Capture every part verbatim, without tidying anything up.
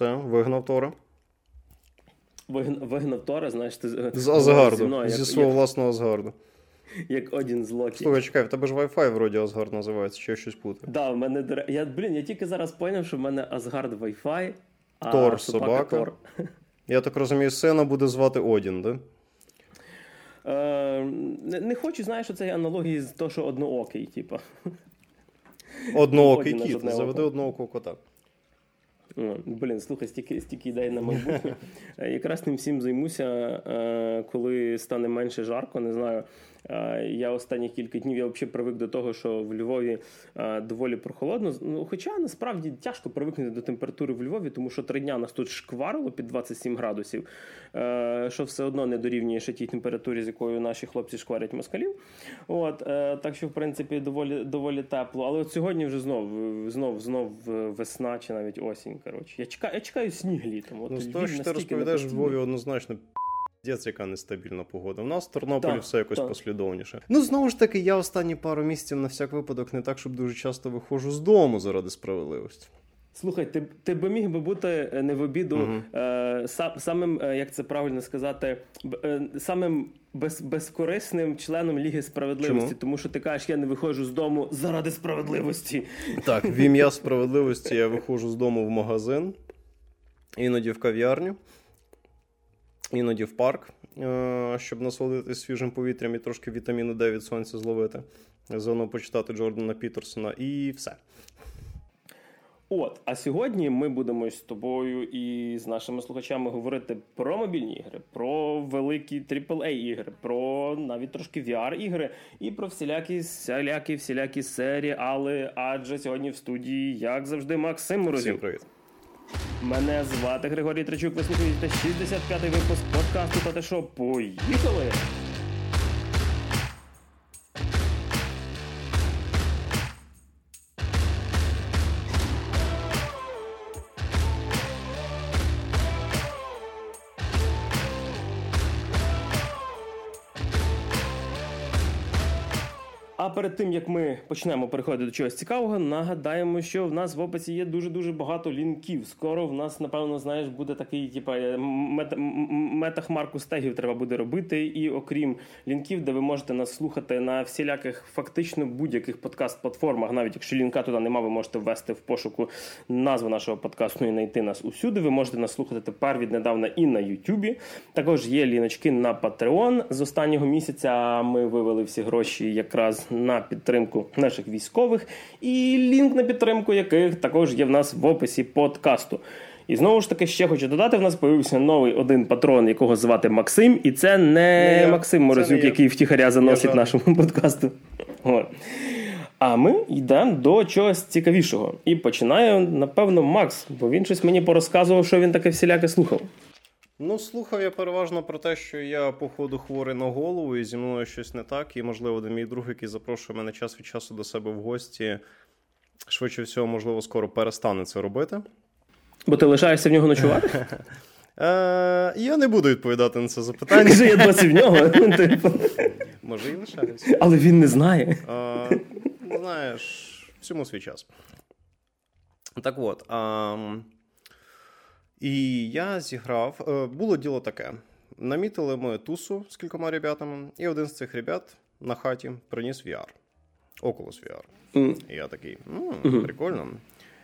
Все, вигнав Тора. Вигнав Тора, знаєш, ти з Азгарду, зі свого власного Азгарду. Як Одін з Локі. Слухай, чекай, в тебе ж Wi-Fi вроді Асгард називається, чи я щось плутаю? Так, да, в мене... Я, блін, я тільки зараз зрозумів, що в мене Асгард Wi-Fi, а Тор, собака, собака Тор. Я так розумію, сина буде звати Одін, да? Е, не, не хочу, знаєш, оцей аналогії з того, що одноокий, типа. Одноокий Одіна кіт, заведи одноокого кота. Блін, слухай, стільки, стільки ідей на майбутнє. Якраз ним всім займуся, коли стане менше жарко, не знаю. Я останні кілька днів, я взагалі привик до того, що в Львові доволі прохолодно. Ну, хоча, насправді, тяжко привикнути до температури в Львові, тому що три дня нас тут шкварило під двадцять сім градусів, що все одно не дорівнює ще тій температурі, з якою наші хлопці шкварять москалів. От, так що, в принципі, доволі, доволі тепло. Але от сьогодні вже знов, знов, знов весна чи навіть осінь, коротше. Я чекаю, я чекаю сніг літом. От, ну, з того, що ти розповідаєш, в Львові однозначно... Дєць, яка нестабільна погода. У нас в Тернополі так, все якось так. Послідовніше. Ну, знову ж таки, я останні пару місяців на всяк випадок не так, щоб дуже часто виходжу з дому заради справедливості. Слухай, ти, ти би міг би бути не в обіду угу. е, сам, самим, як це правильно сказати, е, самим без, безкорисним членом Ліги справедливості. Чому? Тому що ти кажеш, я не виходжу з дому заради справедливості. Так, в ім'я справедливості я виходжу з дому в магазин, іноді в кав'ярню. Іноді в парк, щоб насолодитися свіжим повітрям і трошки вітаміну Д від сонця зловити. Заодно почитати Джордана Пітерсона і все. От, а сьогодні ми будемо з тобою і з нашими слухачами говорити про мобільні ігри, про великі трипл-ей-ігри, про навіть трошки ві ар-ігри і про всілякі-всілякі-всілякі серіали, адже сьогодні в студії, як завжди, Максим Морозів. Всім привіт. Мене звати Григорій Тричук, ви слухаєте шістдесят п'ятий випуск подкасту «Татешо». Поїхали! А перед тим, як ми почнемо переходити до чогось цікавого, нагадаємо, що в нас в описі є дуже-дуже багато лінків. Скоро в нас, напевно, знаєш, буде такий, типа, мета, метахмарку стегів треба буде робити. І окрім лінків, де ви можете нас слухати на всіляких, фактично, будь-яких подкаст-платформах, навіть якщо лінка туди нема, ви можете ввести в пошуку назву нашого подкасту і знайти нас усюди. Ви можете нас слухати тепер віднедавна і на Ютубі. Також є ліночки на Patreon. З останнього місяця ми вивели всі гроші якраз на підтримку наших військових, і лінк на підтримку яких також є в нас в описі подкасту. І знову ж таки, ще хочу додати, в нас появився новий один патрон, якого звати Максим, і це не, не Максим Морозюк, який втіхаря заносить нашому подкасту. О. А ми йдемо до чогось цікавішого. І починає, напевно, Макс, бо він щось мені порозказував, що він таке всіляке слухав. Ну, слухав я переважно про те, що я, походу, хворий на голову, і зі мною щось не так. І, можливо, один мій друг, який запрошує мене час від часу до себе в гості, швидше всього, можливо, скоро перестане це робити. Бо ти лишаєшся в нього ночувати? Я не буду відповідати на це запитання. Кажи, я досі в нього. Може, і лишаюся. Але він не знає. Знаєш, всьому свій час. Так от... І я зіграв, було діло таке, намітили ми тусу з кількома ребятами, і один з цих ребят на хаті приніс ві ар, Oculus ві ар. Mm. І я такий, ну, mm-hmm. прикольно.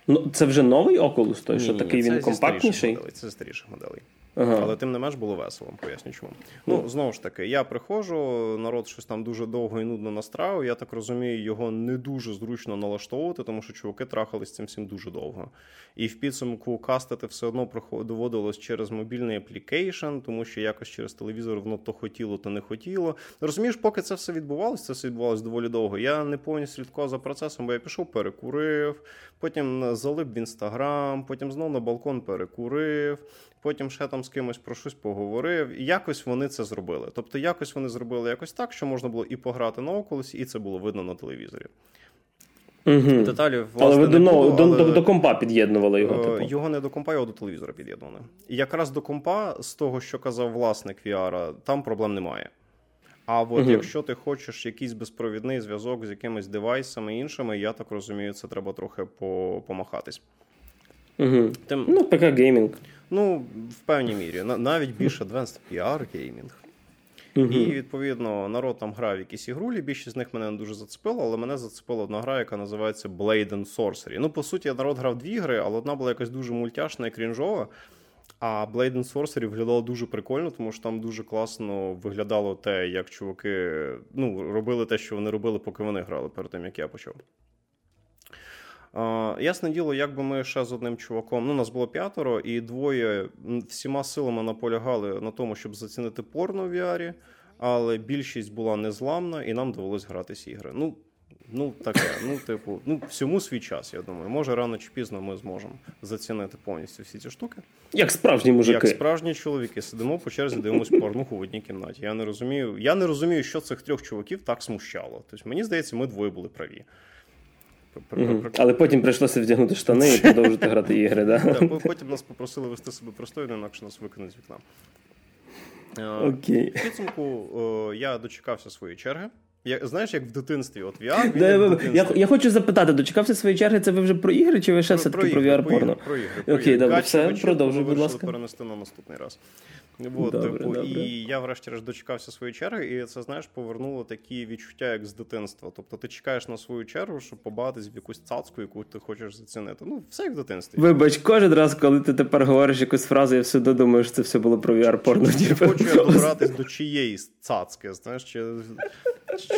Ну, це вже новий Oculus, той, що ні, такий він компактніший? Моделей, це зі старіших моделей, ага. Але тим не менш було весело, поясню чому. Ну, mm. знову ж таки, я приходжу, народ щось там дуже довго і нудно настрав, я так розумію, його не дуже зручно налаштовувати, тому що чуваки трахались цим всім дуже довго. І в підсумку кастити все одно доводилось через мобільний аплікейшн, тому що якось через телевізор воно то хотіло, то не хотіло. Розумієш, поки це все відбувалося, це все відбувалося доволі довго, я не повністю слідкував за процесом, бо я пішов, перекурив, потім залип в Інстаграм, потім знов на балкон перекурив, потім ще там з кимось про щось поговорив. І якось вони це зробили. Тобто якось вони зробили якось так, що можна було і пограти на Oculus, і це було видно на телевізорі. Угу. Деталі, власне, але ви до, було, до, але... до, до компа під'єднували його? Типу. Його не до компа, його до телевізора під'єднували. І якраз до компа, з того, що казав власник ві ар, там проблем немає. А от угу. якщо ти хочеш якийсь безпровідний зв'язок з якимись девайсами іншими, я так розумію, це треба трохи по- помахатись. Угу. Тим... Ну, ПК-геймінг. Ну, в певній мірі. Навіть більш advanced пі ар-геймінг. Угу. І, відповідно, народ там грав якісь ігрулі, більшість з них мене не дуже зацепило, але мене зацепила одна гра, яка називається Blade and Sorcery. Ну, по суті, народ грав дві ігри, але одна була якась дуже мультяшна і крінжова, а Blade and Sorcery виглядало дуже прикольно, тому що там дуже класно виглядало те, як чуваки, ну, робили те, що вони робили, поки вони грали, перед тим, як я почав. Uh, ясне діло, якби ми ще з одним чуваком, ну, нас було п'ятеро, і двоє всіма силами наполягали на тому, щоб зацінити порно в ві ар, але більшість була незламна, і нам довелось гратись ігри. Ну, ну таке, ну, типу, ну, всьому свій час, я думаю. Може, рано чи пізно ми зможемо зацінити повністю всі ці штуки. Як справжні мужики. Як справжні чоловіки. Сидимо по черзі, дивимося порнуху в одній кімнаті. Я не розумію, я не розумію, що цих трьох чуваків так смущало. Тобто, мені здається, ми двоє були праві. Mm-hmm. Але потім прийшлося вдягнути штани і продовжити грати ігри, да? Да, потім нас попросили вести себе простою, інакше нас викинуть з вікна. Окей. В підсумку я дочекався своєї черги. Я, знаєш, як в дитинстві, от ві ар, да, я, в дитинстві. Я, я хочу запитати, дочекався своєї черги, це ви вже про ігри, чи ви ще про, все-таки про ві ар-порно? Про ігри, про ігри. Окей, добре, все, продовжуй, будь ласка. Перенести на наступний раз. От, добре, типу, добре. І я врешті-решт дочекався своєї черги, і це, знаєш, повернуло такі відчуття, як з дитинства. Тобто ти чекаєш на свою чергу, щоб побагатись в якусь цацку, яку ти хочеш зацінити. Ну, все як в дитинстві. Вибач, кожен раз, коли ти тепер говориш якусь фразу, я всюди думаю, що це все було про ві ар-порно. Чи хочу я добратись до чиєїсь цацки, знаєш, чи...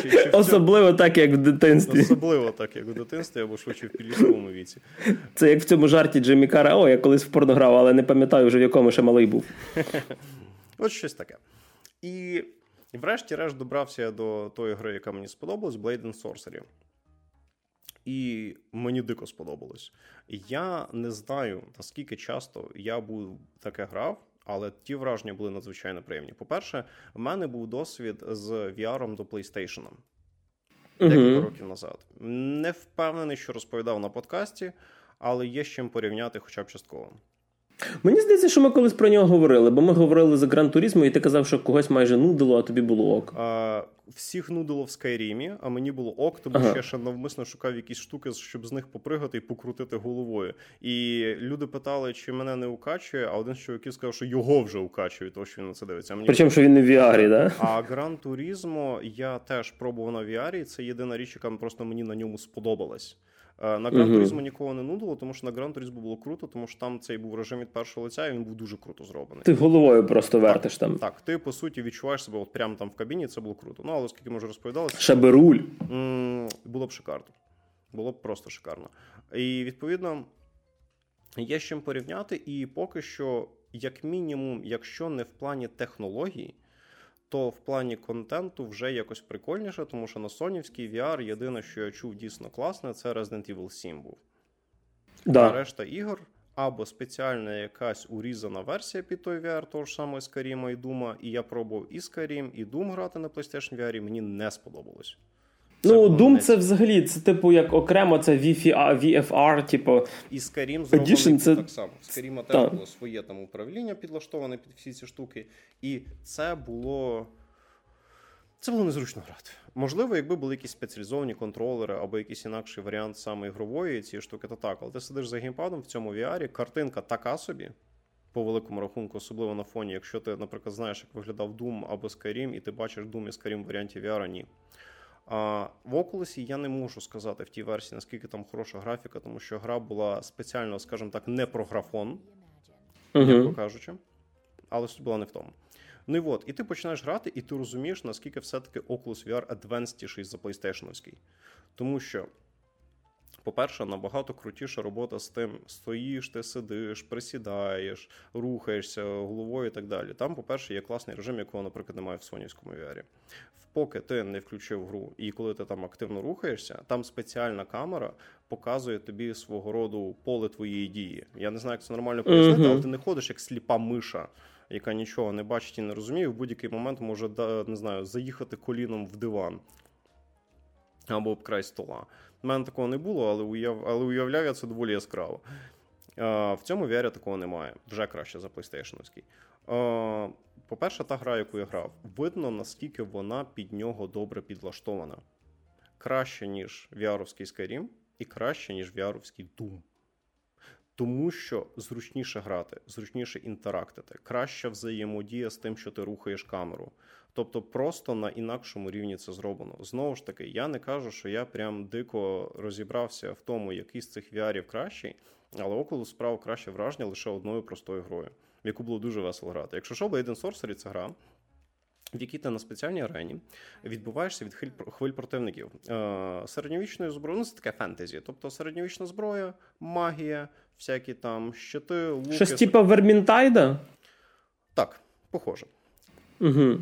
Чи, чи особливо в... так, як в дитинстві. Особливо так, як в дитинстві, або швидше в підлітковому віці. Це як в цьому жарті Джиммі Карра. О, я колись в порно грав, але не пам'ятаю вже, в якому ще малий був. От щось таке. І врешті-решт добрався я до тої гри, яка мені сподобалась, Blade and Sorcery. І мені дико сподобалось. Я не знаю, наскільки часто я був таке грав, але ті враження були надзвичайно приємні. По-перше, в мене був досвід з ві ар до PlayStation. Uh-huh. Декілька років назад. Не впевнений, що розповідав на подкасті, але є з чим порівняти хоча б частково. Мені здається, що ми колись про нього говорили, бо ми говорили за Gran Turismo, і ти казав, що когось майже нудило, а тобі було ок. А, всіх нудило в Skyrim, а мені було ок, тому ага. що я ще навмисно шукав якісь штуки, щоб з них попригати і покрутити головою. І люди питали, чи мене не укачує, а один з чоловіків сказав, що його вже укачує, тому що він на це дивиться. А мені... Причому, що він не в ві ар, да? А Gran Turismo я теж пробував на ві ар, це єдина річ, яка просто мені на ньому сподобалась. На Gran Turismo uh-huh. нікого не нудило, тому що на Gran Turismo було круто, тому що там цей був режим від першого лиця, і він був дуже круто зроблений. Ти головою просто вертиш там. Так, так, ти, по суті, відчуваєш себе от прямо там в кабіні, це було круто. Ну, але оскільки ми вже розповідали... Ще би руль. Було б шикарно. Було б просто шикарно. І, відповідно, є з чим порівняти, і поки що, як мінімум, якщо не в плані технологій, то в плані контенту вже якось прикольніше, тому що на сонівській ві ар єдине, що я чув дійсно класне, це Resident Evil сім був. Да. А решта ігор, або спеціальна якась урізана версія під той ві ар, того ж самого Skyrim і Doom, і я пробував і Skyrim, і Doom грати на PlayStation ві ар, і мені не сподобалось. Це ну, Doom не... це взагалі, це типу як окремо, це ві еф ар, типу... І Skyrim зроблений це... так само. В Skyrim теж було своє там управління підлаштоване під всі ці штуки. І це було... Це було незручно грати. Можливо, якби були якісь спеціалізовані контролери або якийсь інакший варіант саме ігрової цієї штуки, то так. Але ти сидиш за геймпадом в цьому ві ар, картинка така собі, по великому рахунку, особливо на фоні, якщо ти, наприклад, знаєш, як виглядав Doom або Skyrim, і ти бачиш Doom і Skyrim в варіанті ві ар, ні. А в Oculus я не можу сказати в тій версії, наскільки там хороша графіка, тому що гра була спеціально, скажімо так, не про графон, uh-huh. як кажучи, але суть була не в тому. Ну і от, і ти починаєш грати, і ти розумієш, наскільки все-таки Oculus ві ар адвенстіший за PlayStation-овський. Тому що, по-перше, набагато крутіша робота з тим, стоїш, ти сидиш, присідаєш, рухаєшся головою і так далі. Там, по-перше, є класний режим, якого, наприклад, немає в сонівському ві ар. Поки ти не включив гру, і коли ти там активно рухаєшся, там спеціальна камера показує тобі свого роду поле твоєї дії. Я не знаю, як це нормально пояснити, mm-hmm. але ти не ходиш як сліпа миша, яка нічого не бачить і не розуміє, в будь-який момент може, не знаю, заїхати коліном в диван або об край стола. У мене такого не було, але, уяв... але уявляв я це доволі яскраво. А, в цьому ві ар такого немає. Вже краще за PlayStation-овський. А, по-перше, та гра, яку я грав, видно, наскільки вона під нього добре підлаштована. Краще, ніж ві ар-овський Skyrim, і краще, ніж ві ар-овський Doom. Тому що зручніше грати, зручніше інтерактити, краща взаємодія з тим, що ти рухаєш камеру. Тобто просто на інакшому рівні це зроблено. Знову ж таки, я не кажу, що я прям дико розібрався в тому, який з цих ві ар-ів кращий, але Oculus справив краще враження лише одною простою грою, в яку було дуже весело грати. Якщо що, Blade and Sorcery – це гра, в якій ти на спеціальній арені відбуваєшся від хвиль противників. Е, середньовічної зброї, ну це таке фентезі, тобто середньовічна зброя, магія, всякі там щити, луки. Щось типу Вермінтайда? Так, похоже. Угу.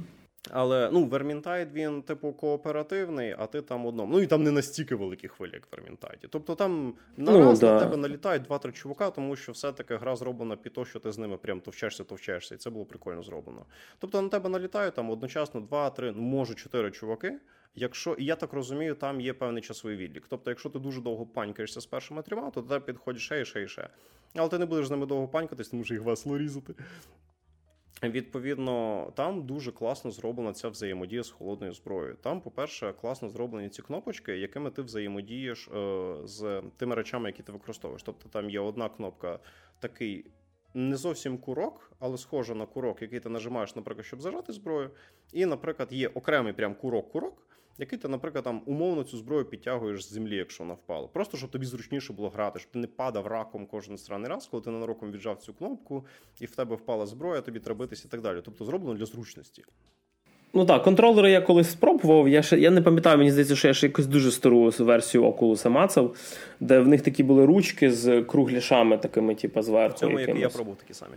Але, ну, Vermintide, він, типу, кооперативний, а ти там одному. Ну, і там не настільки великі хвилі, як в Vermintide. Тобто там нараз ну, на да. тебе налітають два-три чувака, тому що все-таки гра зроблена під те, що ти з ними прям товчешся-товчешся, і це було прикольно зроблено. Тобто на тебе налітають там одночасно два-три, ну, може, чотири чуваки. Якщо, і я так розумію, там є певний часовий відлік. Тобто, якщо ти дуже довго панькаєшся з першими трьома, то тебе підходить ще і ще і ще. Але ти не будеш з ними довго панькатись, тому що їх весело різати. Відповідно, там дуже класно зроблена ця взаємодія з холодною зброєю. Там, по-перше, класно зроблені ці кнопочки, якими ти взаємодієш е, з тими речами, які ти використовуєш. Тобто там є одна кнопка, такий не зовсім курок, але схожа на курок, який ти нажимаєш, наприклад, щоб зажати зброю. І, наприклад, є окремий прям курок-курок, який ти, наприклад, там умовно цю зброю підтягуєш з землі, якщо вона впала. Просто, щоб тобі зручніше було грати, щоб ти не падав раком кожен сраний раз, коли ти ненароком віджав цю кнопку, і в тебе впала зброя, тобі треба битись і так далі. Тобто зроблено для зручності. Ну так, контролери я колись спробував, я ще я не пам'ятаю, мені здається, що я ще якусь дуже стару версію Oculus мацав, де в них такі були ручки з кругляшами такими, типу, зверху. В цьому, який я пробував, такі самі.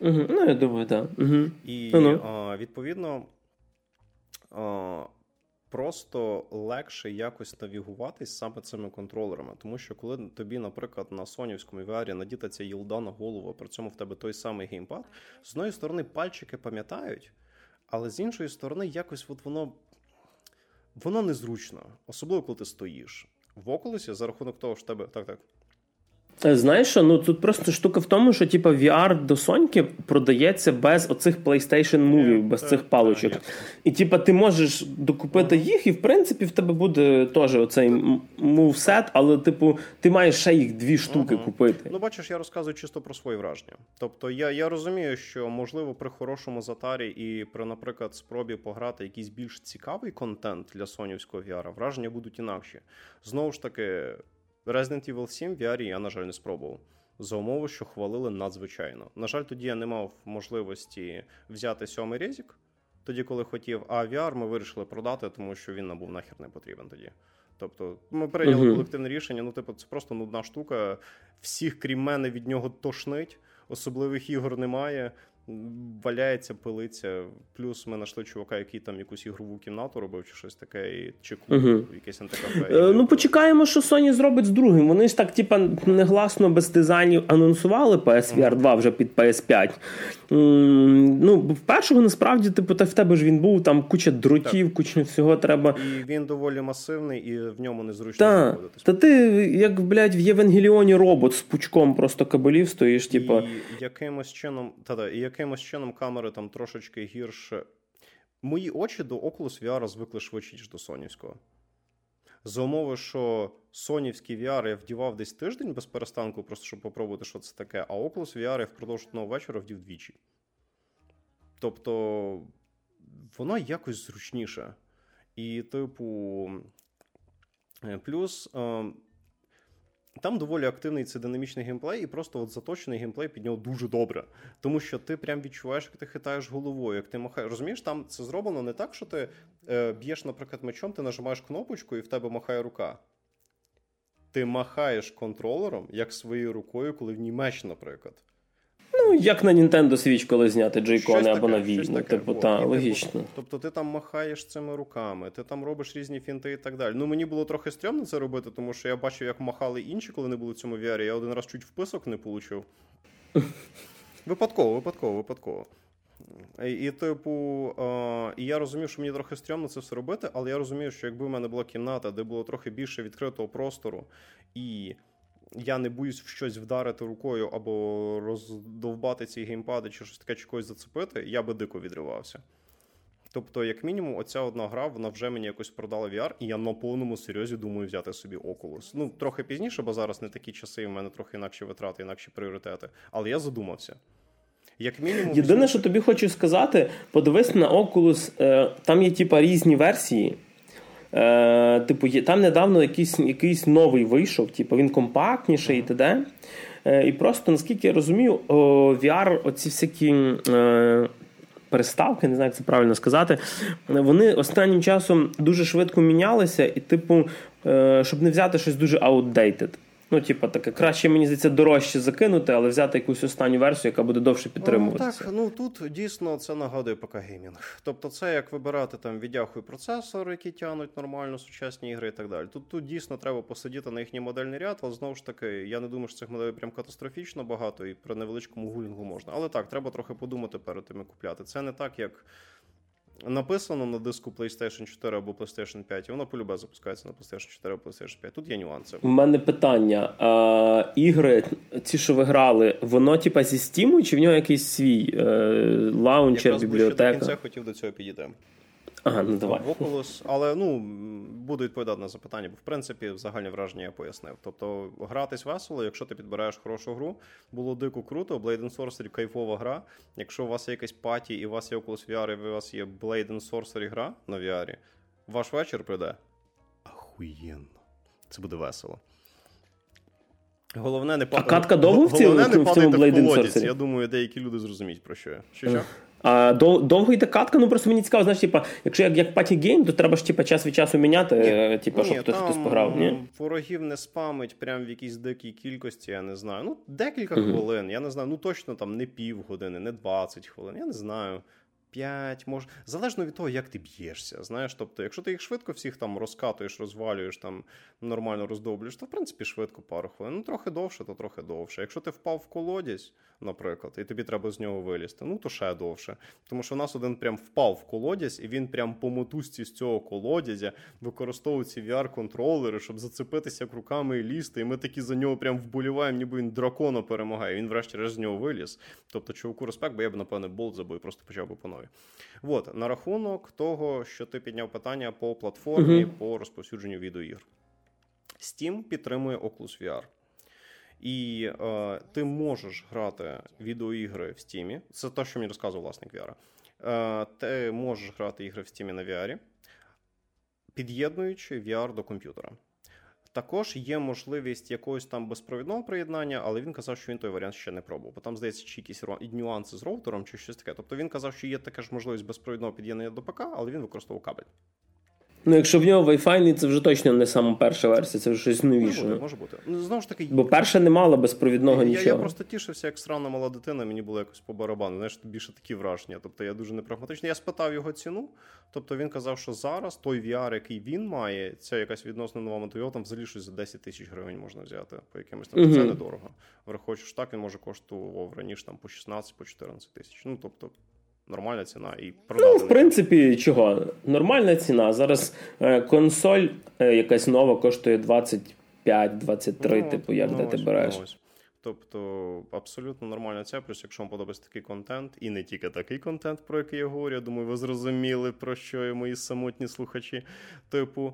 Угу. Ну, я думаю, так. Да. Угу. І, ну-ну. А, відповідно, а... просто легше якось навігуватись саме цими контролерами. Тому що коли тобі, наприклад, на сонівському ві ар надіта ця єлда на голову, при цьому в тебе той самий геймпад, з одної сторони пальчики пам'ятають, але з іншої сторони якось от воно, воно незручно. Особливо, коли ти стоїш. В Oculus за рахунок того, що тебе... Так-так. Знаєш що, ну тут просто штука в тому, що типа ві ар до Соньки продається без оцих PlayStation Movie, без цих паличок. І типа ти можеш докупити їх, і в принципі в тебе буде теж оцей мувсет, але типу ти маєш ще їх дві штуки угу. купити. Ну бачиш, я розказую чисто про свої враження. Тобто я, я розумію, що можливо при хорошому затарі і при, наприклад, спробі пограти якийсь більш цікавий контент для сонівського ві ар, враження будуть інакші. Знову ж таки, Resident Evil сім в ві ар я, на жаль, не спробував. За умови, що хвалили надзвичайно. На жаль, тоді я не мав можливості взяти сьомий резік, тоді, коли хотів, а ві ар ми вирішили продати, тому що він нам був нахер не потрібен тоді. Тобто ми прийняли uh-huh. колективне рішення, ну, типу, це просто нудна штука. Всіх, крім мене, від нього тошнить, особливих ігор немає, валяється, пилиться. Плюс ми знайшли чувака, який там якусь ігрову кімнату робив чи щось таке, і чи клуб, угу. якесь антикафе. Е, ну, почекаємо, що Sony зробить з другим. Вони ж так, типа, негласно без дизайнів анонсували пі ес ві ар два вже під пі ес п'ять. М-м, ну, в першого, насправді, типу, в тебе ж він був, там куча дротів, так. куча всього треба. І він доволі масивний, і в ньому незручно знаходитись. Та ти, як, блядь, в Євангеліоні робот з пучком просто кабелів стоїш, типа. І якимось чином, та-та, і як якимось чином камери там трошечки гірше. Мої очі до Oculus ві ар звикли швидше, ніж до сонівського. За умови, що сонівський ві ар я вдівав десь тиждень без перестанку, просто щоб попробувати, що це таке, а Oculus ві ар я впродовж одного вечора вдів двічі. Тобто, воно якось зручніше. І, типу, плюс... Там доволі активний цей динамічний геймплей, і просто от заточений геймплей під нього дуже добре. Тому що ти прям відчуваєш, як ти хитаєш головою, як ти махаєш. Розумієш, там це зроблено не так, що ти е, б'єш, наприклад, мечом, ти нажимаєш кнопочку, і в тебе махає рука. Ти махаєш контролером, як своєю рукою, коли в Німеччині, наприклад. Ну, як на Nintendo Switch, коли зняти джойкони або на Wii. Ну, типу, та, логічно. Тобто ти там махаєш цими руками, ти там робиш різні фінти і так далі. Ну, мені було трохи стрьомно це робити, тому що я бачив, як махали інші, коли не були в цьому ві ар. Я один раз чуть вписок не получив. Випадково, випадково, випадково. І, і типу, е, і я розумів, що мені трохи стрьомно це все робити, але я розумію, що якби в мене була кімната, де було трохи більше відкритого простору і... я не боюсь в щось вдарити рукою або роздовбати ці геймпади чи щось таке, чи когось зацепити, я би дико відривався. Тобто, як мінімум, оця одна гра, вона вже мені якось продала ві ар, і я на повному серйозі думаю взяти собі Oculus. Ну, трохи пізніше, бо зараз не такі часи, і в мене трохи інакші витрати, інакші пріоритети. Але я задумався. Як мінімум... Єдине, що тобі хочу сказати, подивись на Oculus, там є, типа, різні версії. Типу, там недавно якийсь, якийсь новий вийшов, типу, він компактніший і т.д. І просто, наскільки я розумію, ві ар, оці всякі... переставки, не знаю, як це правильно сказати, вони останнім часом дуже швидко мінялися, і, типу, щоб не взяти щось дуже outdated. Ну, типу, таке, краще, мені здається, дорожче закинути, але взяти якусь останню версію, яка буде довше підтримуватися. Ну, так, ну, тут дійсно це нагадує ПК-геймінг. Тобто це як вибирати там відяху і процесор, які тягнуть нормально сучасні ігри і так далі. Тут, тут дійсно треба посидіти на їхній модельний ряд, але знову ж таки, я не думаю, що цих моделей прям катастрофічно багато і при невеличкому гулінгу можна. Але так, треба трохи подумати перед тим, як купляти. Це не так, як... написано на диску PlayStation чотири або PlayStation п'ять, і воно полюбе запускається на PlayStation чотири або PlayStation п'ять. Тут є нюанси. У мене питання. А, ігри, ці, що ви грали, воно типа зі Steam, чи в нього якийсь свій е, лаунчер, якраз бібліотека? Якраз ближче до кінця хотів до цього підійти. Ага, ну давай. Oculus, але, ну, буду відповідати на запитання, бо, в принципі, загальне враження я пояснив. Тобто, гратись весело, якщо ти підбираєш хорошу гру, було дико круто, Blade and Sorcery – кайфова гра. Якщо у вас є якась паті, і у вас є Oculus ві ар, і у вас є Blade and Sorcery гра на ві ар, ваш вечір прийде ахуєнно. Це буде весело. Головне не падати. А катка довго в цьому Blade and Sorcery? Я думаю, деякі люди зрозуміють, про що я. Що-що? А дов, довго йде катка? Ну просто мені цікаво, знаєш, типа, якщо як, як паті-гейм, то треба ж типа час від часу міняти, типа, щоб хтось хтось пограв, ні? Ворогів не спамить прям в якійсь дикій кількості, я не знаю. Ну, декілька uh-huh. хвилин, я не знаю, ну точно там не півгодини, не двадцять хвилин, я не знаю. п'ять, може, залежно від того, як ти б'єшся, знаєш, тобто, якщо ти їх швидко всіх там розкатуєш, розвалюєш, там, нормально роздоблюєш, то, в принципі, швидко пару хвилин, ну, трохи довше, то трохи довше. Якщо ти впав в колодязь, наприклад, і тобі треба з нього вилізти, ну, то ще довше, тому що в нас один прям впав в колодязь, і він прям по мотузці з цього колодязя використовує ці ві ар-контролери, щоб зацепитися як руками і лізти, і ми такі за нього прям вболіваємо, ніби він дракона перемагає, він врешті-решт з нього виліз. Тобто, чуваку респект, бо я б, напевне, болт забив, просто почав би по От, на рахунок того, що ти підняв питання по платформі, uh-huh. по розповсюдженню відеоігр. Steam підтримує Oculus ві ар. І е, ти можеш грати відеоігри в Steam. Це те, що мені розказував власник ві ар. Е, ти можеш грати ігри в Steam на ві ар, під'єднуючи ві ар до комп'ютера. Також є можливість якогось там безпровідного приєднання, але він казав, що він той варіант ще не пробував, бо там, здається, чи якісь нюанси з роутером, чи щось таке. Тобто він казав, що є така ж можливість безпровідного під'єднання до ПК, але він використовував кабель. Ну, якщо в нього Wi-Fi, це вже точно не саме перша версія, це вже щось новіше. Може бути, може бути. Ну, знову ж таки... Бо перша не мала безпровідного я, нічого. Я, я просто тішився, як срана мала дитина, мені було якось по барабану. Знаєш, більше такі враження. Тобто я дуже непрагматичний. Я спитав його ціну, тобто він казав, що зараз той ві ар, який він має, це якась відносно нова модель, там взагалі щось за десять тисяч гривень можна взяти по якимось там. Угу. Це недорого. Враховуючи так, він може коштував раніше там по шістнадцять, по чотирнадцять тисяч. Ну, тобто... Нормальна ціна і продати. Ну, в принципі, чого? Нормальна ціна. Зараз е, консоль е, якась нова коштує двадцять п'ять - двадцять три, ну, типу, як ну, де ось, ти береш. Ну, тобто, абсолютно нормальна ціна. Плюс, якщо вам подобається такий контент, і не тільки такий контент, про який я говорю, я думаю, ви зрозуміли, про що і мої самотні слухачі. Типу,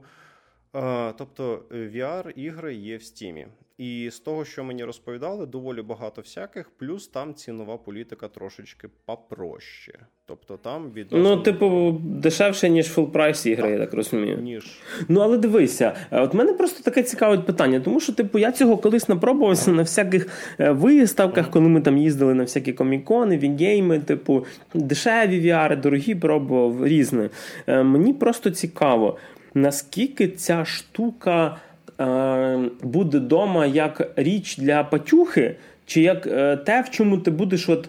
е, тобто, ві ар-ігри є в Steam. І з того, що мені розповідали, доволі багато всяких, плюс там цінова політика трошечки попроще. Тобто там відносно... Ну, типу, дешевше, ніж фулл-прайс ігри, так, я так розумію. Ніж. Ну, але дивися, от мене просто таке цікаве питання, тому що, типу, я цього колись напробувався на всяких виставках, коли ми там їздили на всякі комікони, вігейми, типу, дешеві ві ар, дорогі пробував, різне. Мені просто цікаво, наскільки ця штука... буде дома як річ для патюхи, чи як те, в чому ти будеш от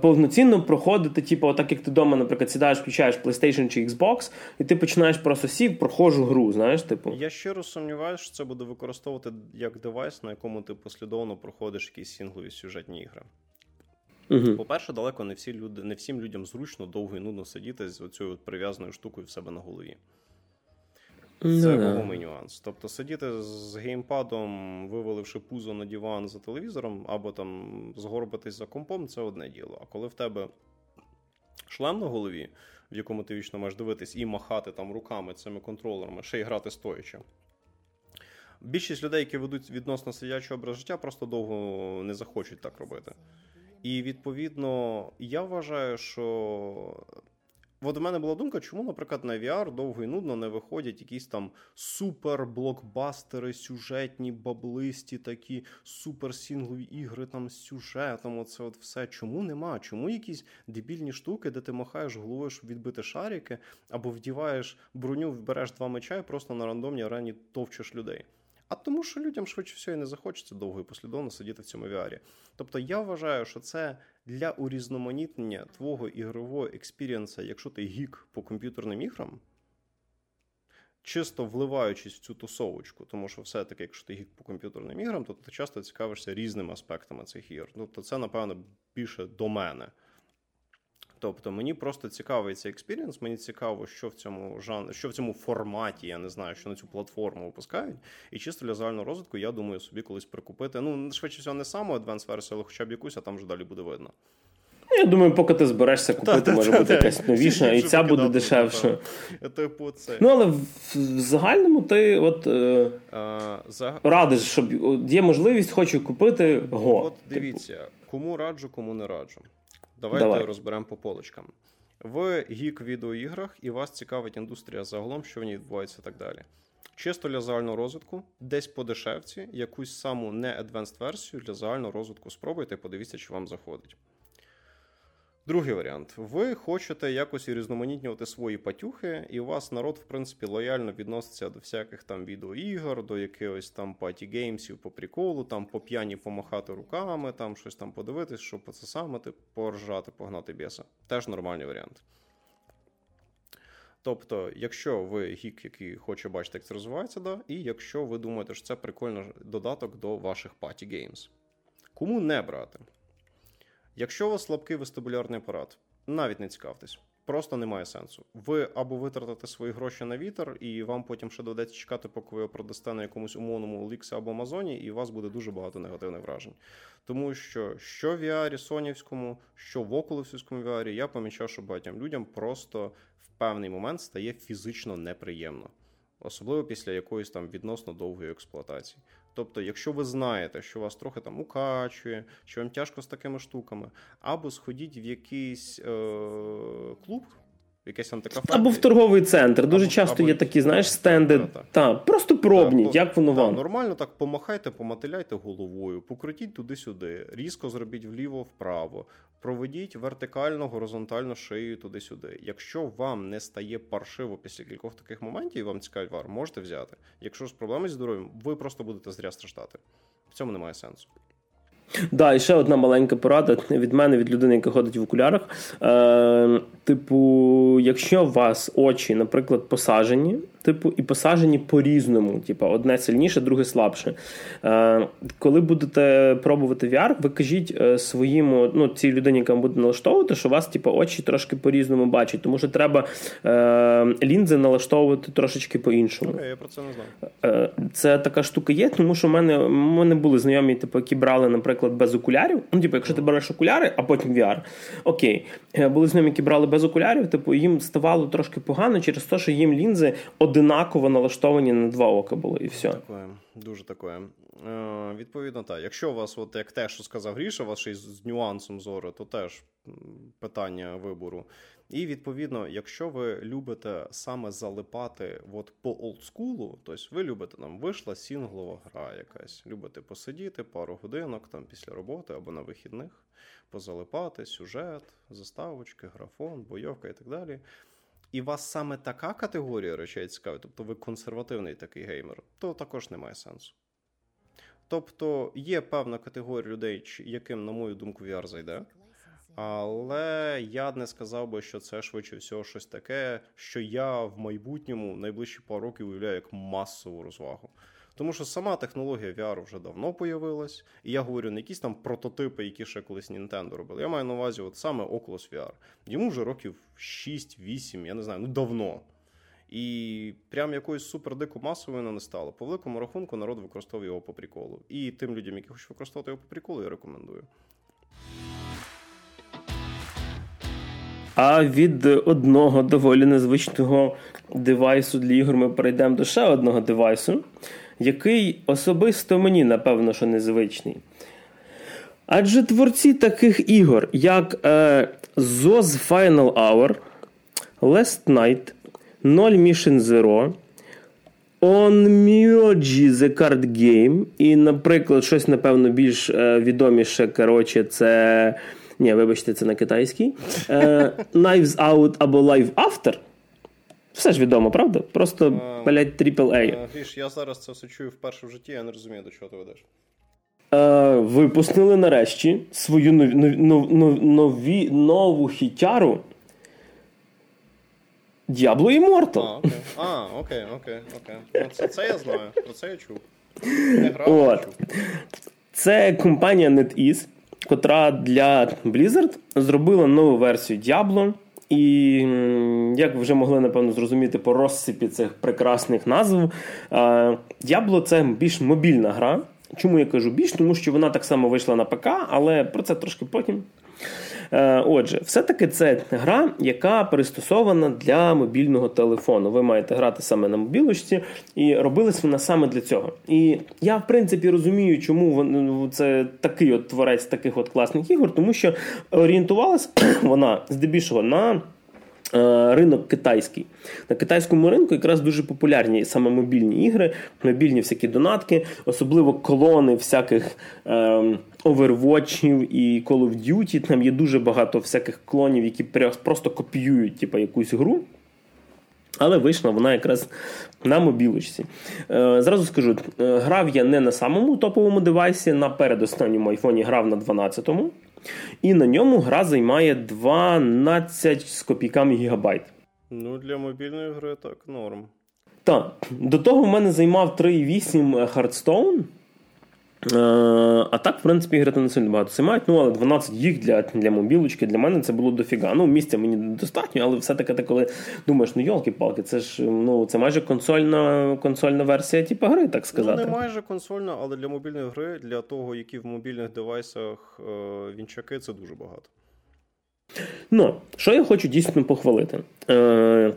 повноцінно проходити, типу, так як ти дома, наприклад, сідаєш, включаєш PlayStation чи Xbox, і ти починаєш просто сів, прохожу гру, знаєш, типу. Я щиро сумніваюся, що це буде використовувати як девайс, на якому ти послідовно проходиш якісь сінглові сюжетні ігри. Угу. По-перше, далеко не всі люди, не всім людям зручно довго і нудно сидіти з оцією прив'язаною штукою в себе на голові. Це yeah. вагомий нюанс. Тобто сидіти з геймпадом, виваливши пузо на диван за телевізором, або там згорбитись за компом, це одне діло. А коли в тебе шлем на голові, в якому ти вічно маєш дивитись і махати там руками цими контролерами, ще й грати стоячи. Більшість людей, які ведуть відносно сидячий образ життя, просто довго не захочуть так робити. І, відповідно, я вважаю, що... От у мене була думка, чому, наприклад, на ві ар довго і нудно не виходять якісь там супер-блокбастери, сюжетні, баблисті такі, супер-сінглові ігри там з сюжетом, оце от все. Чому нема? Чому якісь дебільні штуки, де ти махаєш головою, щоб відбити шарики, або вдіваєш броню, береш два меча і просто на рандомній арені товчиш людей? А тому, що людям швидше всього і не захочеться довго і послідовно сидіти в цьому ві ар. Тобто я вважаю, що це для урізноманітнення твого ігрового експірієнса, якщо ти гік по комп'ютерним іграм, чисто вливаючись в цю тусовочку, тому що все-таки, якщо ти гік по комп'ютерним іграм, то ти часто цікавишся різними аспектами цих ігор. Тобто це, напевно, більше до мене. Тобто мені просто цікавий цей експірієнс, мені цікаво, що в цьому жанрі, що в цьому форматі, я не знаю, що на цю платформу випускають. І чисто для загального розвитку, я думаю, собі колись прикупити. Ну, швидше всього, не саму адванс-версію, але хоча б якусь, а там вже далі буде видно. Я думаю, поки ти зберешся купити, та, може та, бути та, якась та, новіша, та, і ця буде дешевша. Типу це. Ну, але в, в загальному ти от е, а, за... радиш, щоб є можливість, хочу купити го. От дивіться, типу. Кому раджу, кому не раджу. Давайте Давай. розберемо по полочкам. Ви гік-відеоіграх і вас цікавить індустрія загалом, що в ній відбувається і так далі. Чисто для загального розвитку, десь по дешевці, якусь саму не-advanced версію для загального розвитку спробуйте і подивіться, чи вам заходить. Другий варіант. Ви хочете якось і різноманітнювати свої патюхи, і у вас народ, в принципі, лояльно відноситься до всяких там відеоігор, до якихось там паті-геймсів по приколу, там по п'яні помахати руками, там щось там подивитись, що по це саме, поржати, погнати бєса. Теж нормальний варіант. Тобто, якщо ви гік, який хоче бачити, як це розвивається, да, і якщо ви думаєте, що це прикольний додаток до ваших паті-геймс. Кому не брати? Якщо у вас слабкий вестибулярний апарат, навіть не цікавтесь, просто немає сенсу. Ви або витратите свої гроші на вітер, і вам потім ще доведеться чекати, поки ви продасте на якомусь умовному Ліксі або Амазоні, і у вас буде дуже багато негативних вражень. Тому що що в ві ар сонівському, що в окулусівському ві ар, я помічав, що багатьом людям просто в певний момент стає фізично неприємно. Особливо після якоїсь там відносно довгої експлуатації. Тобто, якщо ви знаєте, що вас трохи там укачує, що вам тяжко з такими штуками, або сходіть в якийсь е- клуб, якесь антикафе. Або в торговий центр. Дуже або, часто або... є такі, знаєш, стенди. Так, так. Та, просто пробні, так, як воно так, вам. Нормально так помахайте, помателяйте головою, покрутіть туди-сюди, різко зробіть вліво-вправо, проведіть вертикально, горизонтально шиєю туди-сюди. Якщо вам не стає паршиво після кількох таких моментів, і вам цікавить вар, можете взяти. Якщо ж проблеми зі здоров'ям, ви просто будете зря страждати. В цьому немає сенсу. Так, да, і ще одна маленька порада від мене, від людини, яка ходить в окулярах. Е, типу, якщо у вас очі, наприклад, посажені, типу, і посажені по-різному, типу, одне сильніше, друге слабше. Е, коли будете пробувати ві ар, ви кажіть своїм, ну, цій людині, яка буде налаштовувати, що у вас, типу, очі трошки по-різному бачать, тому що треба е, лінзи налаштовувати трошечки по-іншому. Окей, я про це не знав. Е, це така штука є, тому що в мене, в мене були знайомі, типу, які брали, наприклад, без окулярів, ну, типу, якщо ти береш окуляри, а потім ві ар, окей. Були з ними, які брали без окулярів, типу, їм ставало трошки погано через те, що їм лінзи одинаково налаштовані на два ока були, і все. Такое. Дуже таке. Е, відповідно, так. Якщо у вас, от, як те, що сказав Гріша, у вас ще з нюансом зору, то теж питання вибору. І, відповідно, якщо ви любите саме залипати от по олдскулу, тобто ви любите, там, вийшла сінглова гра якась, любите посидіти пару годинок там після роботи або на вихідних, позалипати, сюжет, заставочки, графон, бойовка і так далі, і вас саме така категорія речей цікавить, тобто ви консервативний такий геймер, то також немає сенсу. Тобто є певна категорія людей, яким, на мою думку, ві ар зайде, але я не сказав би, що це швидше всього щось таке, що я в майбутньому найближчі пару років уявляю як масову розвагу. Тому що сама технологія ві ар вже давно появилась, і я говорю не якісь там прототипи, які ще колись Nintendo робили. Я маю на увазі от саме Oculus ві ар. Йому вже років шість-вісім, я не знаю, ну давно. І прям якоюсь супердику масовою не стало. По великому рахунку народ використовує його по приколу. І тим людям, які хочуть використовувати його по приколу, я рекомендую. А від одного доволі незвичного девайсу для ігор ми перейдемо до ще одного девайсу, який особисто мені, напевно, що незвичний. Адже творці таких ігор, як е, зет о ес Final Hour, Last Night, нуль Mission Zero, Onmyoji The Card Game і, наприклад, щось, напевно, більш е, відоміше, коротше, це... Ні, вибачте, це на китайській. Е, Knives Out або Live After. Все ж відомо, правда? Просто, блядь, трипл А. Гріш, я зараз це все чую вперше в житті, я не розумію, до чого ти ведеш. Е, випустили нарешті свою нові, нові, нові, нову хітяру Diablo Immortal. А, окей, а, окей, окей. окей. Це, це я знаю, про це я чув. Я грав, От. Я чув. Це компанія NetEase, котра для Blizzard зробила нову версію Diablo. І, як ви вже могли, напевно, зрозуміти по розсипі цих прекрасних назв, Diablo – це більш мобільна гра. Чому я кажу більш? Тому що вона так само вийшла на ПК, але про це трошки потім. Отже, все-таки це гра, яка пристосована для мобільного телефону. Ви маєте грати саме на мобілочці, і робилась вона саме для цього. І я, в принципі, розумію, чому це такий от творець таких от класних ігор, тому що орієнтувалась вона здебільшого на ринок китайський. На китайському ринку якраз дуже популярні саме мобільні ігри, мобільні всякі донатки, особливо колони всяких ем, Overwatch'ів і Call of Duty. Там є дуже багато всяких клонів, які просто копіюють типу, якусь гру. Але вийшла вона якраз на мобілочці. Е, зразу скажу, е, грав я не на самому топовому девайсі, на передостанньому айфоні грав на дванадцятому. І на ньому гра займає дванадцять з копійками гігабайт. Ну, для мобільної гри так норм. Так. До того в мене займав три вісім Hearthstone. А так, в принципі, грати не сильно багато займають. Ну, але дванадцять їх для, для мобілочки, для мене це було дофіга. Ну, місця мені достатньо, але все-таки ти коли думаєш, ну, йолки-палки, це ж, ну, це майже консольна, консольна версія типу гри, так сказати. Ну, не майже консольна, але для мобільної гри, для того, які в мобільних девайсах е- вінчаки, це дуже багато. Ну, що я хочу дійсно похвалити? Е-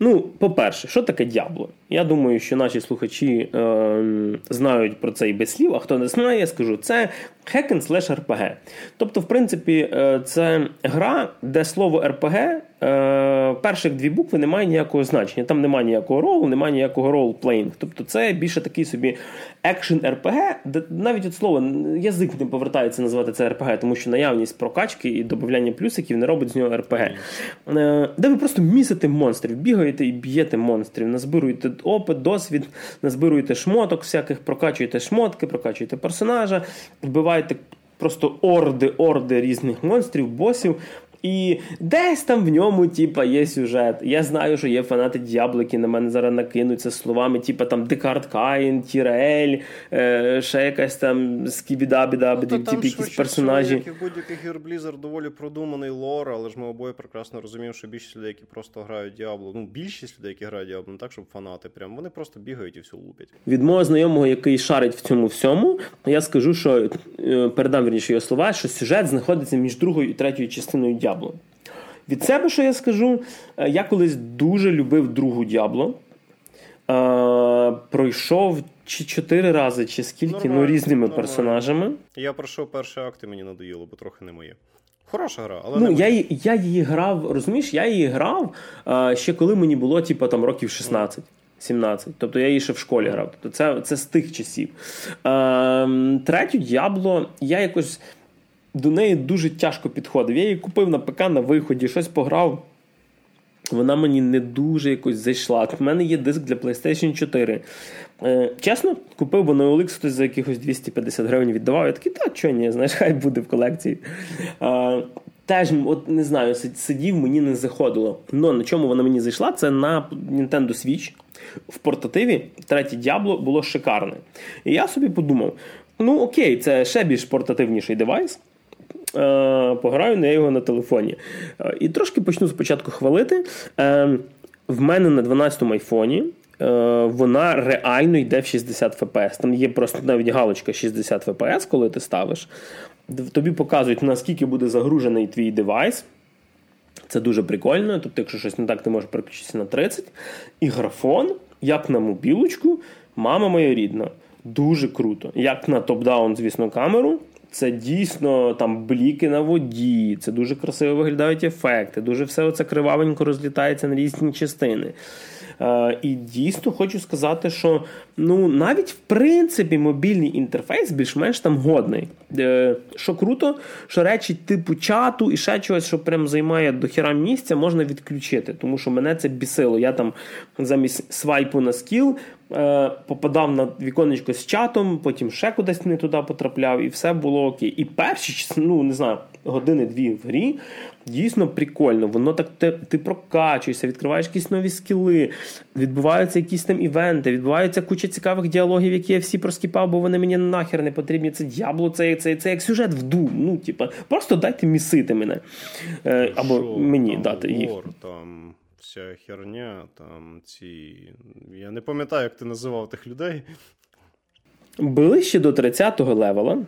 Ну, по-перше, що таке Діабло? Я думаю, що наші слухачі е, знають про це і без слів, а хто не знає, я скажу, це hack and slash ер пі джі. Тобто, в принципі, е, це гра, де слово ер пі джі, е, перших дві букви не має ніякого значення. Там немає ніякого ролу, немає ніякого ролл-плейнг. Тобто, це більше такий собі action ер пі джі, де навіть от слово, язик не повертається назвати це ер пі джі, тому що наявність прокачки і додавання плюсиків не робить з нього ер пі джі. Е, де ви просто місите монстрів, бігаєте і б'єте монстрів, назбируєте опит, досвід, назбируєте шмоток всяких, прокачуєте шмотки, прокачуєте персонажа, вбиваєте просто орди, орди різних монстрів, босів, і десь там в ньому, типа, є сюжет. Я знаю, що є фанати Діабло, які на мене зараз накинуться словами, типа, там, Декарт Каїн, Тіраель, е, ще якась там скібідабідабі, ну, типу, якісь персонажі. Як і в будь-яких ігор Blizzard доволі продуманий лор, але ж ми обоє прекрасно розуміємо, що більшість людей, які просто грають Діабло, ну, більшість людей, які грають Діабло, не так, щоб фанати прям, вони просто бігають і все лупять. Від мого знайомого, який шарить в цьому всьому, я скажу, що, передам, верніше, його слова, що сюжет знаходиться між другою і третьою частиною Діабло. Від себе, що я скажу, я колись дуже любив другу Діабло. Е, пройшов чи чотири рази, чи скільки, нормально, ну різними нормально. персонажами. Я пройшов перші акти, мені надоїло, бо трохи не моє. Хороша гра, але ну, не я, її, я її грав, розумієш, я її грав е, ще коли мені було типу, там, років шістнадцять. сімнадцять. Тобто я її ще в школі грав. Тобто це, це з тих часів. Е, третю Діабло я якось... До неї дуже тяжко підходив. Я її купив на ПК на виході, щось пограв. Вона мені не дуже якось зайшла. У мене є диск для плейстейшн чотири. Е, чесно, купив, бо на Олікс хтось за якихось двісті п'ятдесят гривень віддавав. Я такий, та, чого ні, знаєш, хай буде в колекції. Е, теж, от не знаю, сидів, мені не заходило. Но на чому вона мені зайшла, це на Nintendo Switch. В портативі третє Діабло було шикарне. І я собі подумав, ну окей, це ще більш портативніший девайс. Пограю на його на телефоні. І трошки почну спочатку хвалити. В мене на дванадцятому айфоні вона реально йде в шістдесят еф пі ес. Там є просто навіть галочка шістдесят еф пі ес, коли ти ставиш. Тобі показують, наскільки буде загружений твій девайс. Це дуже прикольно. Тобто, якщо щось не так, ти можеш переключитися на тридцять. І графон, як на мобілочку, мама моя рідна. Дуже круто. Як на топ-даун, звісно, камеру. Це дійсно там бліки на воді, це дуже красиво виглядають ефекти, дуже все оце кривавенько розлітається на різні частини. Е, і дійсно хочу сказати, що ну, навіть в принципі мобільний інтерфейс більш-менш там годний. Е, що круто, що речі типу чату і ще чогось, що прям займає дохіра місця, можна відключити, тому що мене це бісило. Я там замість свайпу на скіл попадав на віконечко з чатом, потім ще кудись не туди потрапляв, і все було окей. І перші, ну, не знаю, години-дві в грі, дійсно прикольно. Воно так, ти, ти прокачуєшся, відкриваєш якісь нові скіли, відбуваються якісь там івенти, відбувається куча цікавих діалогів, які я всі проскіпав, бо вони мені нахер не потрібні. Це Діабло, це, це, це як сюжет в Doom. Ну, типа, просто дайте місити мене. Е, або шо, мені там, дати їх. Вор, там... Вся херня, там ці... Я не пам'ятаю, як ти називав тих людей. Були ще до тридцятого левела.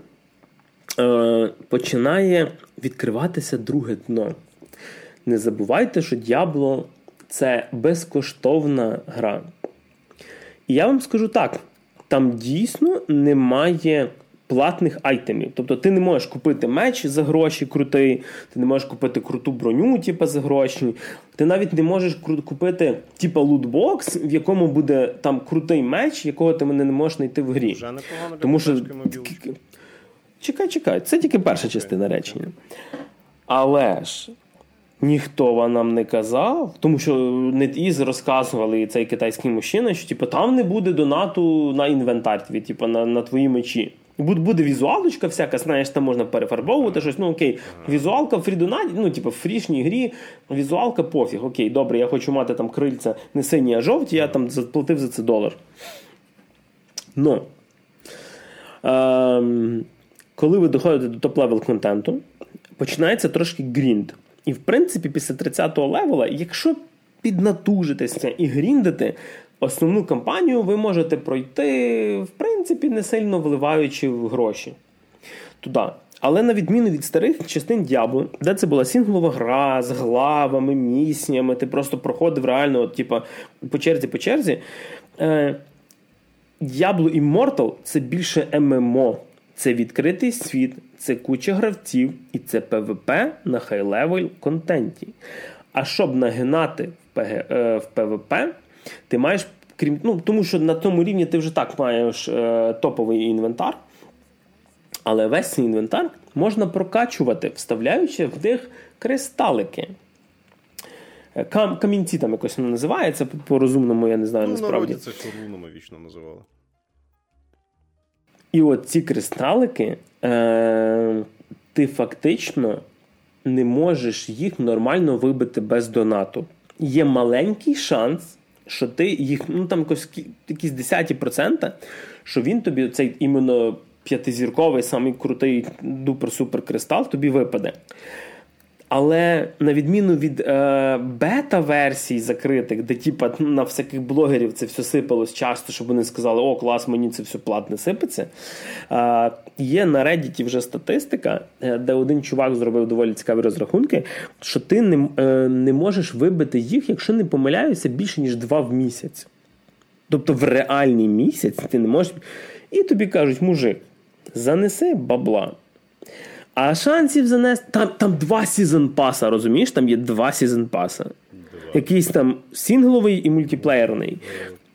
Е, починає відкриватися друге дно. Не забувайте, що Diablo – це безкоштовна гра. І я вам скажу так. Там дійсно немає платних айтемів. Тобто ти не можеш купити меч за гроші крутий, ти не можеш купити круту броню типу, за гроші, ти навіть не можеш купити типу, лутбокс, в якому буде там крутий меч, якого ти мене не можеш знайти в грі. Вже непогано. Тому що... Чекай, чекай, це тільки перша okay. частина речення. Але ж ніхто нам не казав, тому що NetEase розказували цей китайський мужчина, що типу, там не буде донату на інвентар, твій, типу, на, на твої мечі. Буде візуалочка всяка, знаєш, там можна перефарбовувати щось, ну окей, візуалка в фрідонаті, ну типу в фрішній грі, візуалка пофіг, окей, добре, я хочу мати там крильця не сині, а жовті, я там заплатив за це долар. Ну, е-м, коли ви доходите до топ-левел контенту, починається трошки грінд. І в принципі після тридцятого левела, якщо піднатужитися і гріндити, основну кампанію ви можете пройти, в принципі, не сильно вливаючи в гроші туди. Але на відміну від старих частин Діабло, де це була сінглова гра з главами, місіями, ти просто проходив реально от, типу, по черзі, по черзі. Diablo Immortal – це більше ММО. Це відкритий світ, це куча гравців і це ПВП на хай-левел контенті. А щоб нагинати в ПВП, ти маєш, крім, ну, тому що на тому рівні ти вже так маєш е, топовий інвентар, але весь цей інвентар можна прокачувати, вставляючи в них кристалики. Кам, камінці там якось воно називається, по-розумному я не знаю ну, насправді. Ну, народі це по-розумному вічно називали. І от ці кристалики, е, ти фактично не можеш їх нормально вибити без донату. Є маленький шанс, що ти їх, ну там якісь десяті процента, що він тобі, цей іменно п'ятизірковий, самий крутий дупер-супер кристал тобі випаде. Але на відміну від е, бета-версій закритих, де типа на всяких блогерів це все сипалось часто, щоб вони сказали, о, клас, мені це все платне сипеться, е, є на Reddit вже статистика, де один чувак зробив доволі цікаві розрахунки, що ти не, е, не можеш вибити їх, якщо не помиляюся, більше, ніж два в місяць. Тобто в реальний місяць ти не можеш... І тобі кажуть, мужик, занеси бабла. А шансів занести... Там, там два сізон-паса, розумієш? Там є два сізон-паса. Якийсь там сінгловий і мультиплеєрний.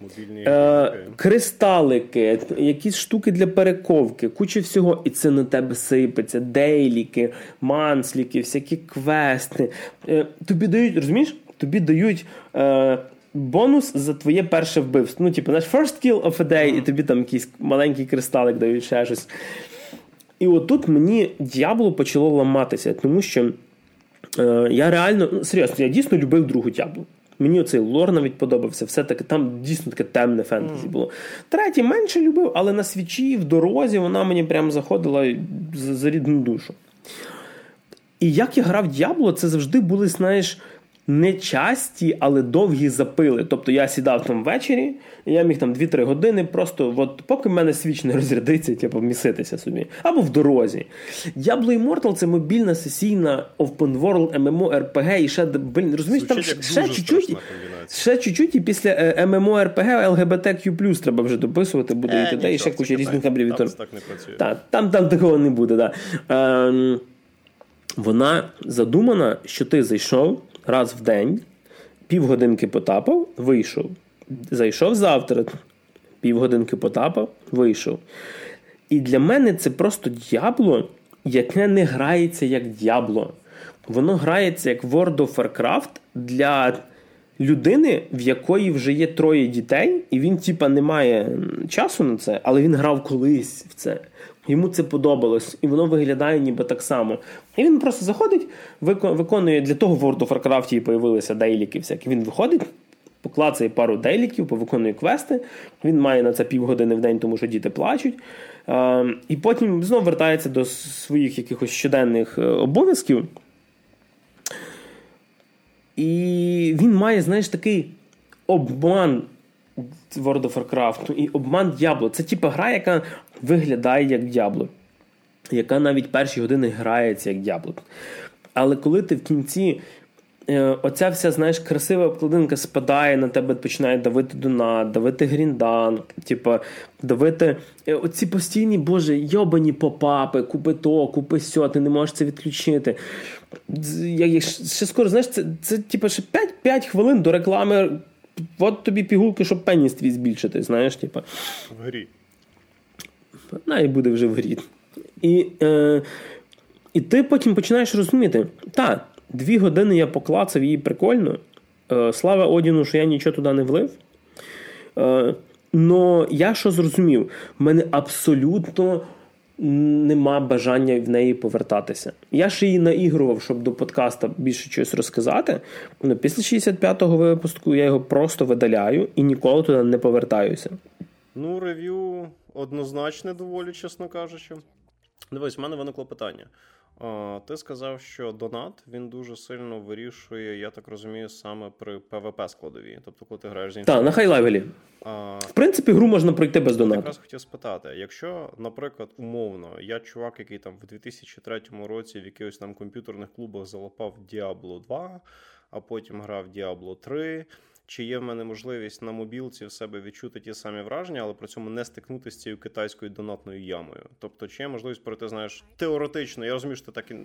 Мобільні е, кристалики, якісь штуки для перековки, куча всього. І це на тебе сипеться. Дейліки, мансліки, всякі квести. Е, тобі дають, розумієш? Тобі дають... Е, бонус за твоє перше вбивство. Ну, типу, наш first kill of a day, mm. і тобі там якийсь маленький кристалик дають, ще щось. І отут мені Діабло почало ламатися, тому що е, я реально, ну, серйозно, я дійсно любив другу Діабло. Мені оцей лор навіть подобався, все-таки там дійсно таке темне фентезі було. Третій менше любив, але на свічі, в дорозі вона мені прям заходила за, за рідну душу. І як я грав Діабло, це завжди були, знаєш, не часті, але довгі запили. Тобто я сідав там ввечері, і я міг там дві-три години просто, от, поки в мене свіч не розрядиться, типу, міситися собі. Або в дорозі. Diablo Immortal – це мобільна, сесійна, open-world, MMORPG, і ще, блін, розумієш, там ще чуть-чуть, ще чуть-чуть, і після MMORPG ел ге бе те к'ю плюс треба вже дописувати, буде і т.д. і ще куча різних абревіатур. Там так не працює. Так, там, там такого не буде, так. Да. Вона задумана, що ти зайшов раз в день, півгодинки потапав, вийшов. Зайшов завтра, півгодинки потапав, вийшов. І для мене це просто Д'ябло, яке не грається як Д'ябло. Воно грається як World of Warcraft для людини, в якої вже є троє дітей, і він, типа, не має часу на це, але він грав колись в це. Йому це подобалось, і воно виглядає ніби так само. І він просто заходить, виконує, для того в World of Warcraft і з'явилися дейліки всякі. Він виходить, поклацає пару дейліків, повиконує квести, він має на це півгодини в день, тому що діти плачуть, і потім знову вертається до своїх якихось щоденних обов'язків. І він має, знаєш, такий обман World of Warcraft і обман Д'ябло. Це типа гра, яка виглядає як Д'ябло, яка навіть перші години грається як Д'ябло. Але коли ти в кінці е, оця вся, знаєш, красива обкладинка спадає на тебе, починає давити донат, давити гріндан, типа давити е, оці постійні, боже, йобані попапи, купи то, купи сьо, ти не можеш це відключити. Я, я ще скоро, знаєш, це, це типа ще п'ять хвилин до реклами. От тобі пігулки, щоб пеніс твій збільшити, знаєш, типа. В грі. Най буде вже в грі. І, е, і ти потім починаєш розуміти, та, дві години я поклацав, її прикольно, е, слава Одіну, що я нічого туди не влив, е, но я що зрозумів, в мене абсолютно нема бажання в неї повертатися. Я ще її наігрував, щоб до подкаста більше чогось розказати, але після шістдесят п'ятого випуску я його просто видаляю і ніколи туди не повертаюся. Ну, рев'ю однозначне доволі, чесно кажучи. Дивись, в мене виникло питання. А, ти сказав, що донат, він дуже сильно вирішує, я так розумію, саме при пе ве пе-складовій. Тобто, коли ти граєш з іншими... Так, на хай-левелі. А... В принципі, гру можна пройти без донату. Я якраз хотів спитати, якщо, наприклад, умовно, я чувак, який там в дві тисячі третьому році в якихось там комп'ютерних клубах залапав Diablo два, а потім грав Diablo три... Чи є в мене можливість на мобілці в себе відчути ті самі враження, але при цьому не стикнутися з цією китайською донатною ямою? Тобто, чи є можливість пройти, знаєш, теоретично, я розумію, що ти так і...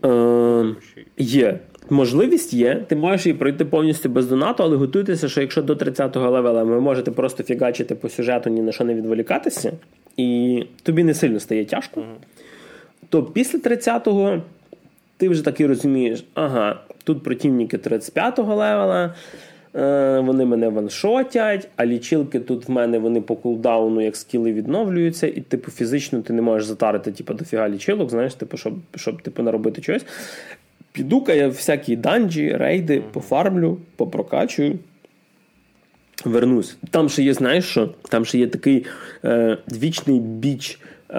Є. Можливість є. Ти можеш її пройти повністю без донату, але готуйтеся, що якщо до тридцятого левела ви можете просто фігачити по сюжету, ні на що не відволікатися, і тобі не сильно стає тяжко, угу. То після тридцятого ти вже таки розумієш, ага, тут противники тридцять п'ятого левела, вони мене ваншотять, а лічилки тут в мене, вони по кулдауну як скіли відновлюються, і типу фізично ти не можеш затарити типу, дофіга лічилок, знаєш, типу, щоб, щоб типу, наробити щось. Піду-ка я всякі данжі, рейди, пофармлю, попрокачую, вернусь. Там ще є, знаєш що? Там ще є такий е, вічний біч е,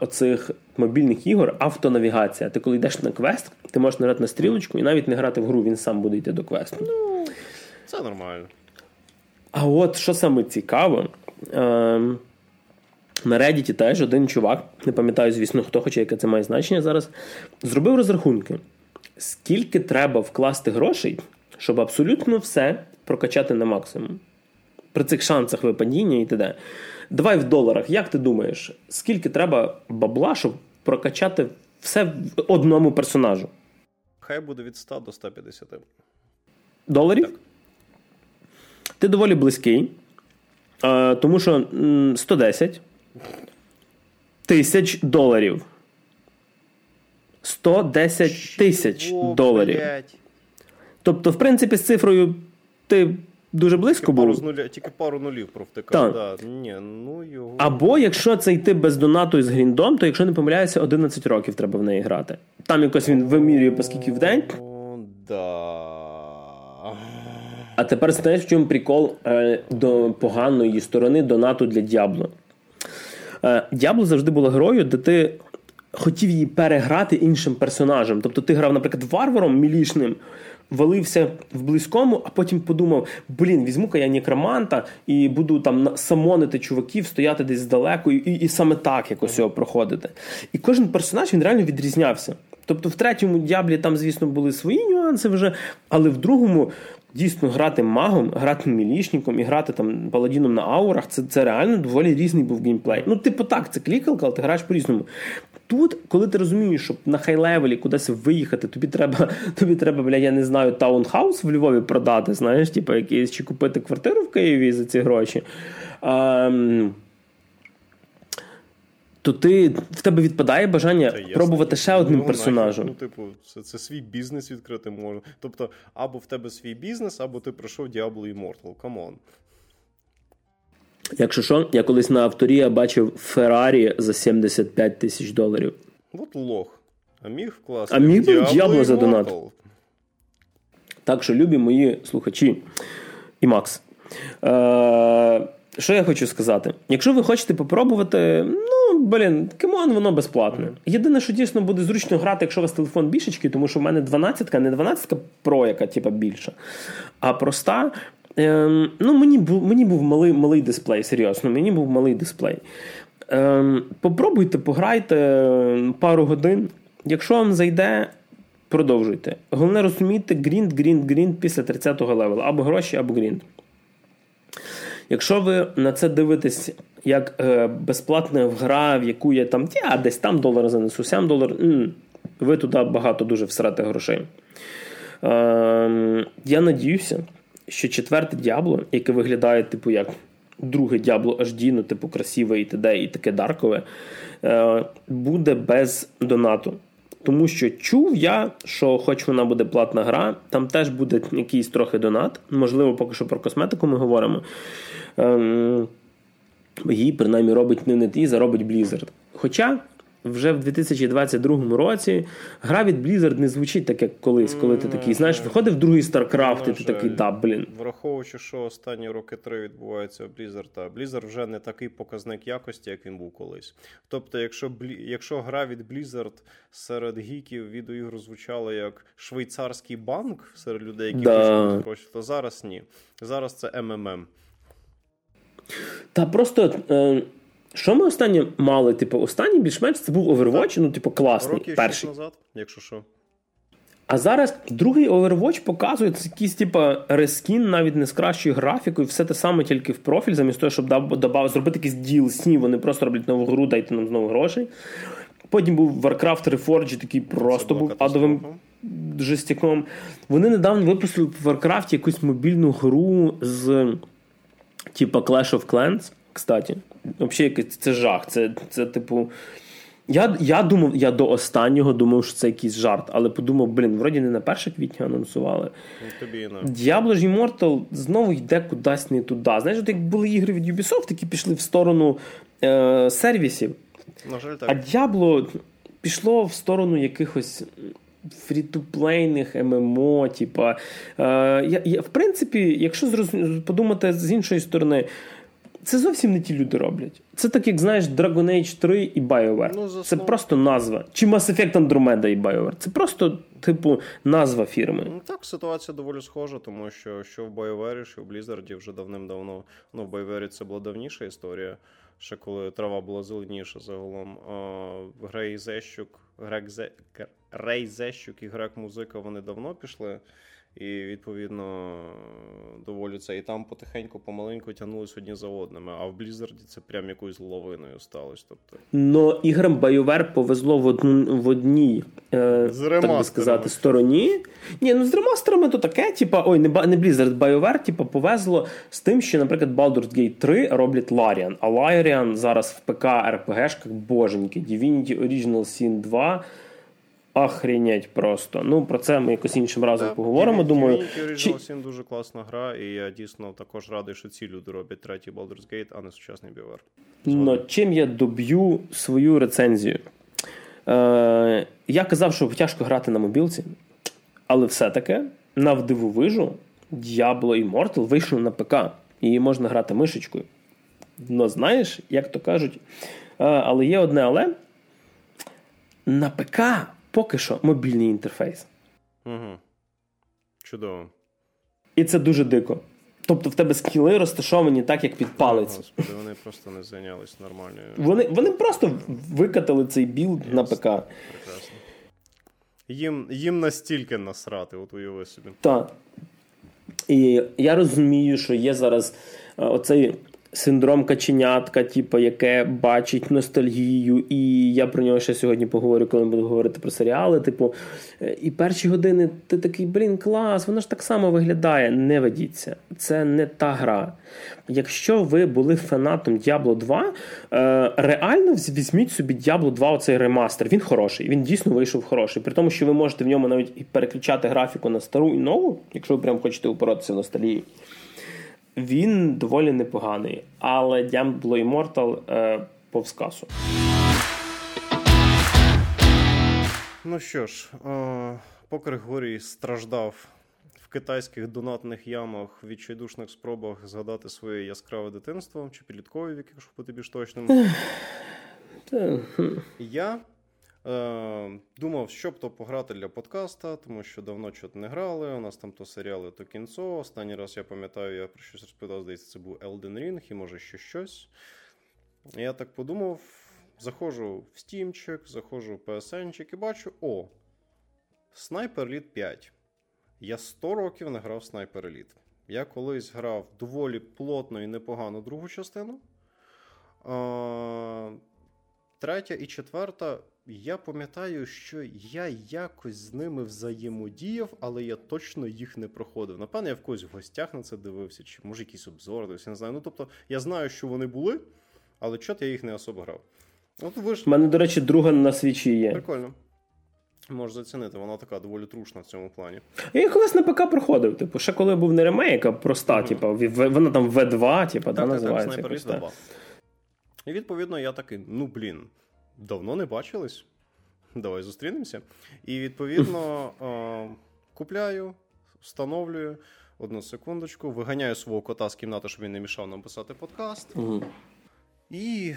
оцих мобільних ігор, автонавігація. Ти коли йдеш на квест, ти можеш нажати на стрілочку і навіть не грати в гру, він сам буде йти до квесту. Це нормально. А от, що саме цікаво, е, на Reddit теж один чувак, не пам'ятаю, звісно, хто, хоча яке це має значення зараз, зробив розрахунки, скільки треба вкласти грошей, щоб абсолютно все прокачати на максимум. При цих шансах випадіння і т.д. Давай в доларах, як ти думаєш, скільки треба бабла, щоб прокачати все одному персонажу? Хай буде від ста до ста п'ятдесяти. Доларів? Так. Ти доволі близький, тому що сто десять тисяч доларів. сто десять тисяч доларів. Блять. Тобто, в принципі, з цифрою ти дуже близько тільки був. Пару нуля, тільки пару нулів провтикав. Да. Ну, його... Або, якщо це йти без донату і з гріндом, то, якщо не помиляюся, одинадцять років треба в неї грати. Там якось він вимірює, поскільки в день. А тепер знаєш, в чому прикол е, до поганої сторони донату для Д'ябло. Е, Д'ябло завжди була грою, де ти хотів її переграти іншим персонажем. Тобто ти грав, наприклад, варваром мілішним, валився в близькому, а потім подумав, блін, візьму-ка я некроманта і буду там самонити чуваків, стояти десь здалеку і, і саме так якось його проходити. І кожен персонаж, він реально відрізнявся. Тобто в третьому Діаблі там, звісно, були свої нюанси вже, але в другому дійсно грати магом, грати мілішником і грати там паладіном на аурах, це, це реально доволі різний був геймплей. Ну, типу так, це клікалка, але ти граєш по-різному. Тут, коли ти розумієш, що на хай-левелі кудись виїхати, тобі треба, тобі треба, бля, я не знаю, таунхаус в Львові продати, знаєш, типу якийсь, чи купити квартиру в Києві за ці гроші, а, то ти, в тебе відпадає бажання це пробувати ясно. Ще одним ну, персонажем. Ну, типу, це, це свій бізнес відкрити можна. Тобто, або в тебе свій бізнес, або ти пройшов Diablo Immortal. Камон. Якщо що, я колись на авторія бачив Феррарі за сімдесят п'ять тисяч доларів. От лох. А міг класний. А міг би Diablo за донат. Так що, любі мої слухачі і Макс. Е-е... Що я хочу сказати? Якщо ви хочете попробувати, ну, блін, камон, воно безплатне. Єдине, що дійсно буде зручно грати, якщо у вас телефон більшечкий, тому що в мене дванадцятка, не дванадцятка Pro, яка, типа, більша, а проста. Ем, ну, мені був, мені був малий, малий дисплей, серйозно, мені був малий дисплей. Ем, попробуйте, пограйте пару годин. Якщо вам зайде, продовжуйте. Головне, розумійте, грінд, грінд, грінд після тридцятого левела. Або гроші, або грінд. Якщо ви на це дивитесь як е, безплатна гра, в яку я там, я десь там долар занесу, сям долар, м-м, ви туди багато дуже всрати грошей. Е, е, я надіюся, що четверте Діабло, яке виглядає типу як друге Діабло ейч ді, ну типу красиве і т.д. і таке даркове, е, буде без донату. Тому що чув я, що хоч вона буде платна гра, там теж буде якийсь трохи донат. Можливо, поки що про косметику ми говоримо. Ем, її, принаймні, робить не NetEase, а робить Blizzard. Хоча вже в дві тисячі двадцять другому році гра від Blizzard не звучить так, як колись. Коли ти такий, знаєш, виходив другий StarCraft, і ти такий, да, блін. Враховуючи, що останні роки три відбувається у Blizzard, Blizzard вже не такий показник якості, як він був колись. Тобто, якщо, якщо гра від Blizzard серед гіків відеоігр звучала як швейцарський банк серед людей, які виживають гроші, то зараз ні. Зараз це МММ. Та просто... Е... Що ми останнє мали? Типу, останній більш-менш це був Overwatch, ну, типу, класний, роки перший. Назад, якщо що. А зараз другий Overwatch показує якийсь, типу, рескін, навіть не з кращою графікою, все те саме тільки в профіль, замість того, щоб дав, дав, зробити якісь ді ел сі, вони просто роблять нову гру, дайте нам знову грошей. Потім був Warcraft Reforged, такий просто був адовим жестяком. Вони недавно випустили в Warcraft якусь мобільну гру з, типу, Clash of Clans, кстаті. Взагалі, це жах. Це, це типу... Я, я думав, я до останнього думав, що це якийсь жарт, але подумав, блін, вроді не на перше квітня анонсували. Diablo ж Immortal знову йде кудись не туди. Знаєш, от як були ігри від Ubisoft, які пішли в сторону е- сервісів. На жаль, так. А Diablo пішло в сторону якихось фрі-ту-плейних ММО, типа. Е- я, я, в принципі, якщо зрозум... подумати з іншої сторони, це зовсім не ті люди роблять. Це так, як, знаєш, Dragon Age три і BioWare. Ну, заснов... Це просто назва. Чи Mass Effect Andromeda і BioWare. Це просто, типу, назва фірми. Ну, так, ситуація доволі схожа, тому що що в BioWare, що в Blizzard вже давним-давно. Ну, в BioWare це була давніша історія, ще коли трава була зеленіша загалом. А, Грей Зещук, Грек Зе... Рей Зещук і Грек Музика, вони давно пішли. І, відповідно, доволі це. І там потихеньку, помаленьку тягнулись одні за одними. А в Бліззарді це прям якоюсь ловиною сталося. Тобто... Ну, іграм BioWare повезло в, одну, в одній, е, так би сказати, стороні. Ні, ну з ремастерами то таке, типа, ой, не, не Blizzard, BioWare, типа, повезло з тим, що, наприклад, Baldur's Gate три роблять Larian. А Larian зараз в ПК, РПГшках, боженьки. Divinity Original Sin два... Охренеть просто. Ну, про це ми якось іншим разом поговоримо, yeah, думаю. Чи... Original Sin дуже класна гра, і я дійсно також радий, що ці люди роблять третій Baldur's Gate, а не сучасний BioWare. Ну, чим я доб'ю свою рецензію? Е, я казав, що тяжко грати на мобілці, але все-таки навдивовижу Diablo Immortal вийшов на ПК. Її можна грати мишечкою. Ну, знаєш, як то кажуть, е, але є одне але. на ПК поки що мобільний інтерфейс. Угу. Чудово. І це дуже дико. Тобто в тебе скіли розташовані так, як під палець. Господи, вони просто не зайнялись нормальною. Вони, вони просто викатали цей білд yes. на ПК. Прекрасно. Їм, їм настільки насрати, от уяви собі. Так. І я розумію, що є зараз оцей синдром каченятка, типу, яке бачить ностальгію, і я про нього ще сьогодні поговорю, коли буду говорити про серіали. Типу, і перші години ти такий, блін, клас, воно ж так само виглядає. Не ведіться. Це не та гра. Якщо ви були фанатом Діабло два, реально візьміть собі Діабло два оцей ремастер. Він хороший, він дійсно вийшов хороший. При тому, що ви можете в ньому навіть і переключати графіку на стару і нову, якщо ви прям хочете упоротися в ностальгію. Він доволі непоганий, але Diablo Immortal е, повз касу. Ну що ж, е, поки Григорій страждав в китайських донатних ямах, в відчайдушних спробах згадати своє яскраве дитинство, чи підлітковий вік, якщо бути більш точним. Я е, думав, що б то пограти для подкаста, тому що давно чого-то не грали, у нас там то серіали, то кінцо. Останній раз, я пам'ятаю, я про щось розповідав, здається, це був Elden Ring і, може, ще щось. Я так подумав, заходжу в Steamчик, заходжу в пі ес енчик і бачу, о, Sniper Elite п'ять. Я сто років не грав в Sniper Elite. Я колись грав доволі плотно і непогано другу частину. А, третя і четверта... Я пам'ятаю, що я якось з ними взаємодіяв, але я точно їх не проходив. Напевно, я в когось в гостях на це дивився, чи може якісь обзори дивився, не знаю. Ну, тобто, я знаю, що вони були, але чот я їх не особо грав. От ви ж... У мене, до речі, друга на свічі є. Прикольно. Можеш зацінити, вона така доволі трушна в цьому плані. Я їх колись на ПК проходив, типу, ще коли був не ремейк, а проста, mm-hmm. типу, вона там ве два, типу, так, да, так, називається. Так, Sniper Elite два. І, відповідно, я такий, ну, блін, давно не бачились, давай зустрінемося. І, відповідно, е- купляю, встановлюю, одну секундочку, виганяю свого кота з кімнати, щоб він не мішав нам писати подкаст. Угу. І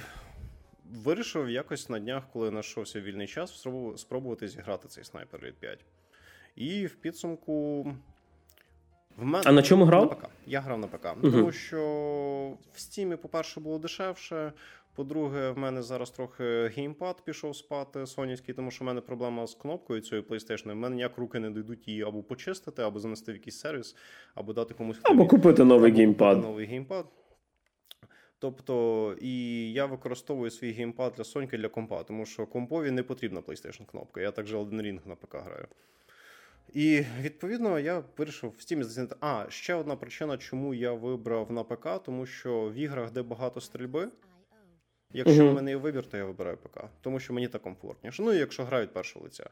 вирішив якось на днях, коли знайшовся вільний час, спробувати зіграти цей Sniper Elite п'ять. І в підсумку... В мен... А на чому грав? На ПК. Я грав на ПК, угу. Тому що в Стімі, по-перше, було дешевше. По-друге, в мене зараз трохи геймпад пішов спати сонівський, тому що в мене проблема з кнопкою цією PlayStation. В мене ніяк руки не дійдуть її або почистити, або занести в якийсь сервіс, або дати комусь... Або купити новий геймпад. новий геймпад. Тобто, і я використовую свій геймпад для Соньки, для компа, тому що компові не потрібна PlayStation кнопка. Я також Elden Ring на ПК граю. І, відповідно, я вирішив в Steam зацінити. А, ще одна причина, чому я вибрав на ПК, тому що в іграх, де багато стрільби, якщо uh-huh. в мене є вибір, то я вибираю ПК, тому що мені так комфортніше. Ну і якщо граю від першого лиця.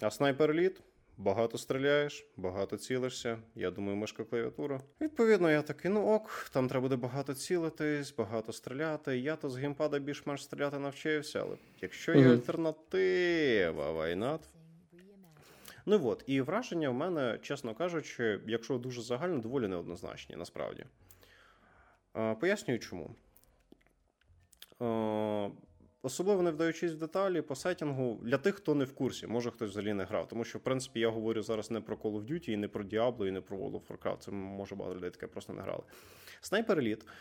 А Sniper Elite, багато стріляєш, багато цілишся, я думаю, мишка, клавіатура. Відповідно, я такий, ну ок, там треба буде багато цілитись, багато стріляти. Я то з геймпада більш-менш стріляти навчився, але якщо є uh-huh. альтернатива, why not? Ну от, і враження в мене, чесно кажучи, якщо дуже загально, доволі неоднозначні, насправді. А, пояснюю, чому. Особливо не вдаючись в деталі, по сеттінгу, для тих, хто не в курсі, може хтось взагалі не грав, тому що, в принципі, я говорю зараз не про Call of Duty, і не про Diablo, і не про World of Warcraft, це може багато людей таке просто не грали. Sniper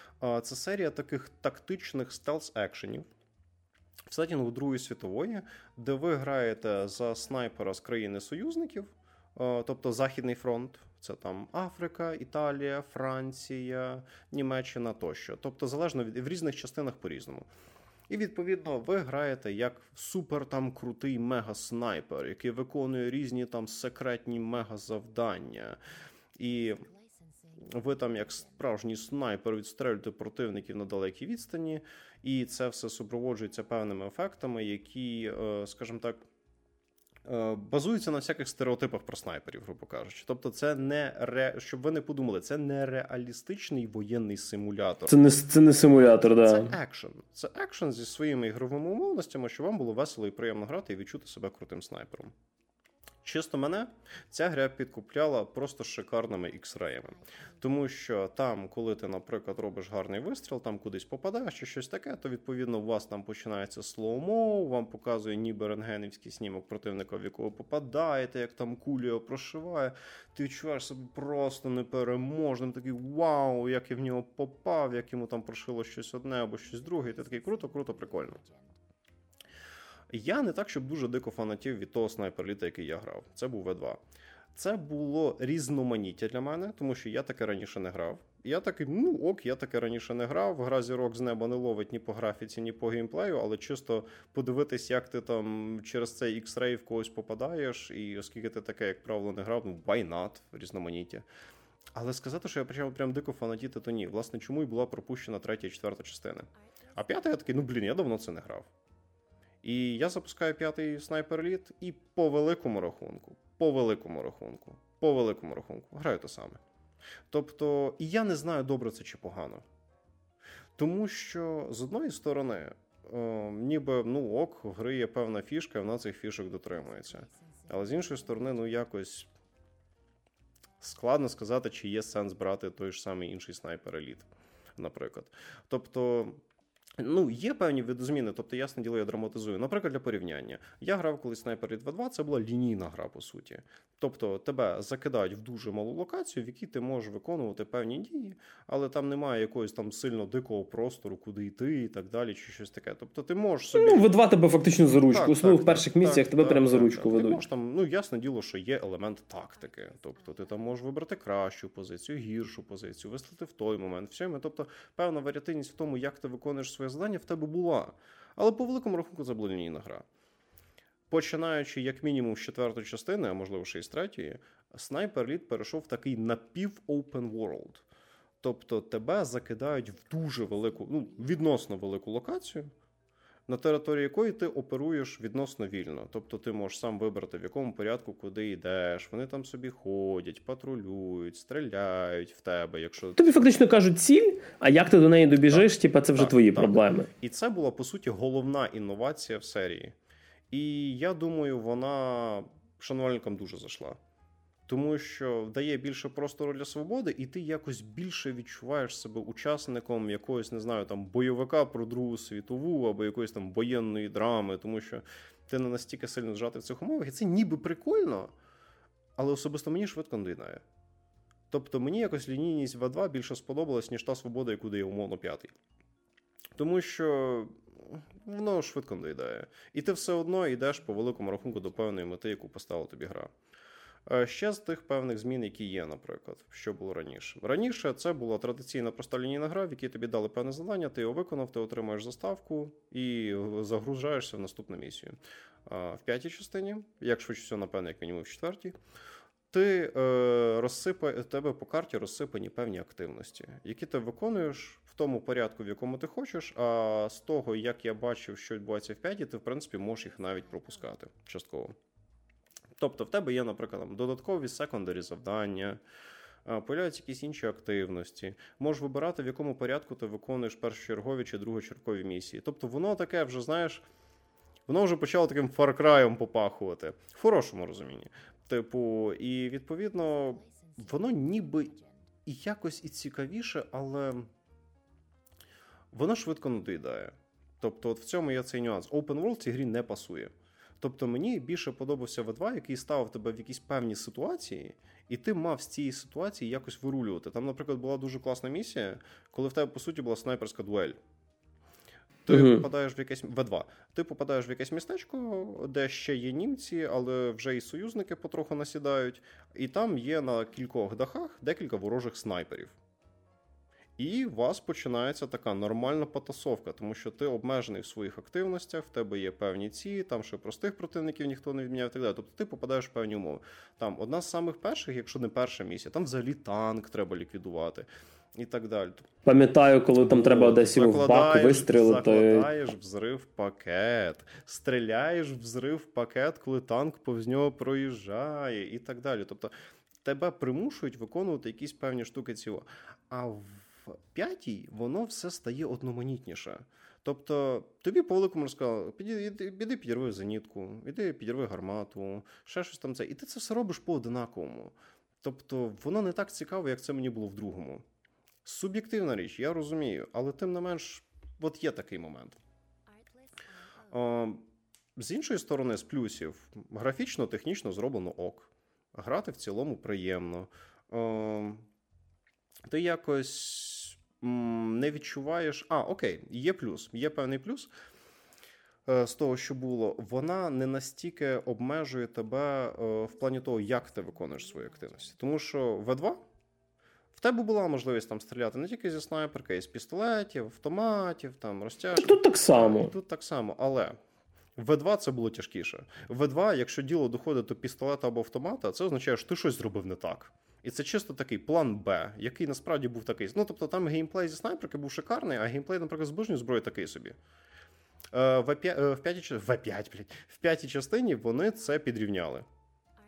Elite – це серія таких тактичних стелс-екшенів в сеттінгу Другої світової, де ви граєте за снайпера з країни-союзників, тобто Західний фронт. Це там Африка, Італія, Франція, Німеччина тощо. Тобто залежно від в різних частинах по-різному. І відповідно ви граєте як супер там крутий мега-снайпер, який виконує різні там секретні мега-завдання. І ви там як справжній снайпер відстрелюєте противників на далекій відстані. І це все супроводжується певними ефектами, які, скажімо так, базується на всяких стереотипах про снайперів, грубо кажучи. Тобто це не, ре... щоб ви не подумали, це не реалістичний воєнний симулятор. Це не, це не симулятор, так. Це да. екшен. Це екшен зі своїми ігровими умовностями, щоб вам було весело і приємно грати і відчути себе крутим снайпером. Чисто мене ця гра підкупляла просто шикарними ікс-реями. Тому що там, коли ти, наприклад, робиш гарний вистріл, там кудись попадаєш чи щось таке, то, відповідно, у вас там починається слоумо, вам показує ніби рентгенівський снімок противника, в якого попадаєте, як там кулі його прошиває. Ти відчуваєш себе просто непереможним, такий вау, як я в нього попав, як йому там прошило щось одне або щось друге, і ти такий круто-круто, прикольно. Я не так, щоб дуже дико фанатів від того снайперліта, який я грав. Це був ве два. Це було різноманіття для мене, тому що я таке раніше не грав. Я такий, ну ок, я таке раніше не грав. Гра зірок з неба не ловить ні по графіці, ні по геймплею, але чисто подивитись, як ти там через цей ікс-рей в когось попадаєш, і оскільки ти таке, як правило, не грав, ну why not, різноманіття. Але сказати, що я почав прям дико фанатіти, то ні. Власне, чому й була пропущена третя і четверта частини. А п'ята я такий, ну блін, я давно це не грав. І я запускаю п'ятий снайперліт, і по великому рахунку, по великому рахунку, по великому рахунку граю те саме. Тобто, і я не знаю, добре це чи погано. Тому що, з одної сторони, е, ніби, ну ок, в гри є певна фішка, і вона цих фішок дотримується. Але з іншої сторони, ну якось складно сказати, чи є сенс брати той ж самий інший снайперліт, наприклад. Тобто... Ну, є певні відозміни, тобто, ясне діло, я драматизую. Наприклад, для порівняння. Я грав колись Sniper два два, це була лінійна гра, по суті. Тобто, тебе закидають в дуже малу локацію, в якій ти можеш виконувати певні дії, але там немає якогось там сильно дикого простору, куди йти і так далі, чи щось таке. Тобто, ти можеш собі... Ну, ве два тебе фактично за ручку. Основу в перших так, місцях так, тебе так, прям так, за ручку так, ведуть. Ти можеш там, ну, ясне діло, що є елемент тактики. Тобто, ти там можеш вибрати кращу позицію, гіршу позицію, вислати в той момент. Всьому. Тобто, певна варіативність в тому, як ти виконуєш своє завдання, в тебе була. Але по великому рахунку це була лінійна гра. Починаючи як мінімум з четвертої частини, а можливо ще й з третьої, Sniper Elite перейшов в такий напів-open world. Тобто тебе закидають в дуже велику, ну, відносно велику локацію, на території якої ти оперуєш відносно вільно. Тобто ти можеш сам вибрати, в якому порядку, куди йдеш. Вони там собі ходять, патрулюють, стріляють в тебе. Якщо... Тобі фактично кажуть ціль, а як ти до неї добіжиш, так, тіпа, це вже так, твої так, проблеми. Так. І це була, по суті, головна інновація в серії. І я думаю, вона шанувальникам дуже зайшла. Тому що дає більше простору для свободи, і ти якось більше відчуваєш себе учасником якогось, не знаю, там, бойовика про Другу світову, або якоїсь там воєнної драми, тому що ти не настільки сильно зжати в цих умовах, і це ніби прикольно, але особисто мені швидко надоїдає. Тобто мені якось лінійність ве два більше сподобалась, ніж та свобода, яку дає умовно п'ятий. Тому що... воно швидко надоїдає. І ти все одно йдеш по великому рахунку до певної мети, яку поставила тобі гра. Ще з тих певних змін, які є, наприклад, що було раніше. Раніше це була традиційна проста лінійна гра, в якій тобі дали певне завдання, ти його виконав, ти отримаєш заставку і загружаєшся в наступну місію. В п'ятій частині, як швидше всього, напевно, як мінімум в четвертій, ти е, розсипа... тебе по карті розсипані певні активності, які ти виконуєш в тому порядку, в якому ти хочеш, а з того, як я бачив, що відбувається в п'ятій, ти, в принципі, можеш їх навіть пропускати частково. Тобто в тебе є, наприклад, там, додаткові секондарі завдання, появляються якісь інші активності, можеш вибирати, в якому порядку ти виконуєш першочергові чи другочергові місії. Тобто воно таке вже, знаєш, воно вже почало таким Far Cry'ом попахувати, в хорошому розумінні. Типу, і відповідно, воно ніби і якось і цікавіше, але воно швидко надоїдає. Тобто, от в цьому є цей нюанс. Open World цій грі не пасує. Тобто мені більше подобався ве два, який ставив тебе в якісь певні ситуації, і ти мав з цієї ситуації якось вирулювати. Там, наприклад, була дуже класна місія, коли в тебе, по суті, була снайперська дуель. Ти mm-hmm. попадаєш в якесь ве два. Ти попадаєш в якесь містечко, де ще є німці, але вже і союзники потроху насідають, і там є на кількох дахах декілька ворожих снайперів. І у вас починається така нормальна потасовка, тому що ти обмежений в своїх активностях, в тебе є певні ці, там ще простих противників ніхто не відміняв і так далі. Тобто ти попадаєш в певні умови. Там одна з самих перших, якщо не перша місія, там взагалі танк треба ліквідувати і так далі. Пам'ятаю, коли там треба одесь в бак вистрілити. Закладаєш взрив пакет, стріляєш взрив пакет, коли танк повз нього проїжджає і так далі. Тобто тебе примушують виконувати якісь певні штуки цього. А в п'ятій воно все стає одноманітніше. Тобто тобі по великому розказали, піди підірви зенітку, іди підірви гармату, ще щось там це. І ти це все робиш по-одинаковому. Тобто воно не так цікаво, як це мені було в другому. Суб'єктивна річ, я розумію, але тим не менш, от є такий момент. О, з іншої сторони, з плюсів, графічно, технічно зроблено ок. Грати в цілому приємно. О, ти якось м, не відчуваєш... А, окей, є плюс, є певний плюс з того, що було. Вона не настільки обмежує тебе о, в плані того, як ти виконуєш свою активність. Тому що ве два... В тебе була можливість там стріляти не тільки зі снайперки, і з пістолетів, автоматів, там, розтяжки. Тут так само. Тут так само, але ве два це було тяжкіше. ве два, якщо діло доходить до пістолета або автомата, це означає, що ти щось зробив не так. І це чисто такий план Б, який насправді був такий. Ну, тобто там геймплей зі снайперки був шикарний, а геймплей, наприклад, з ближньої зброї такий собі. В п'ятій частині вони це підрівняли.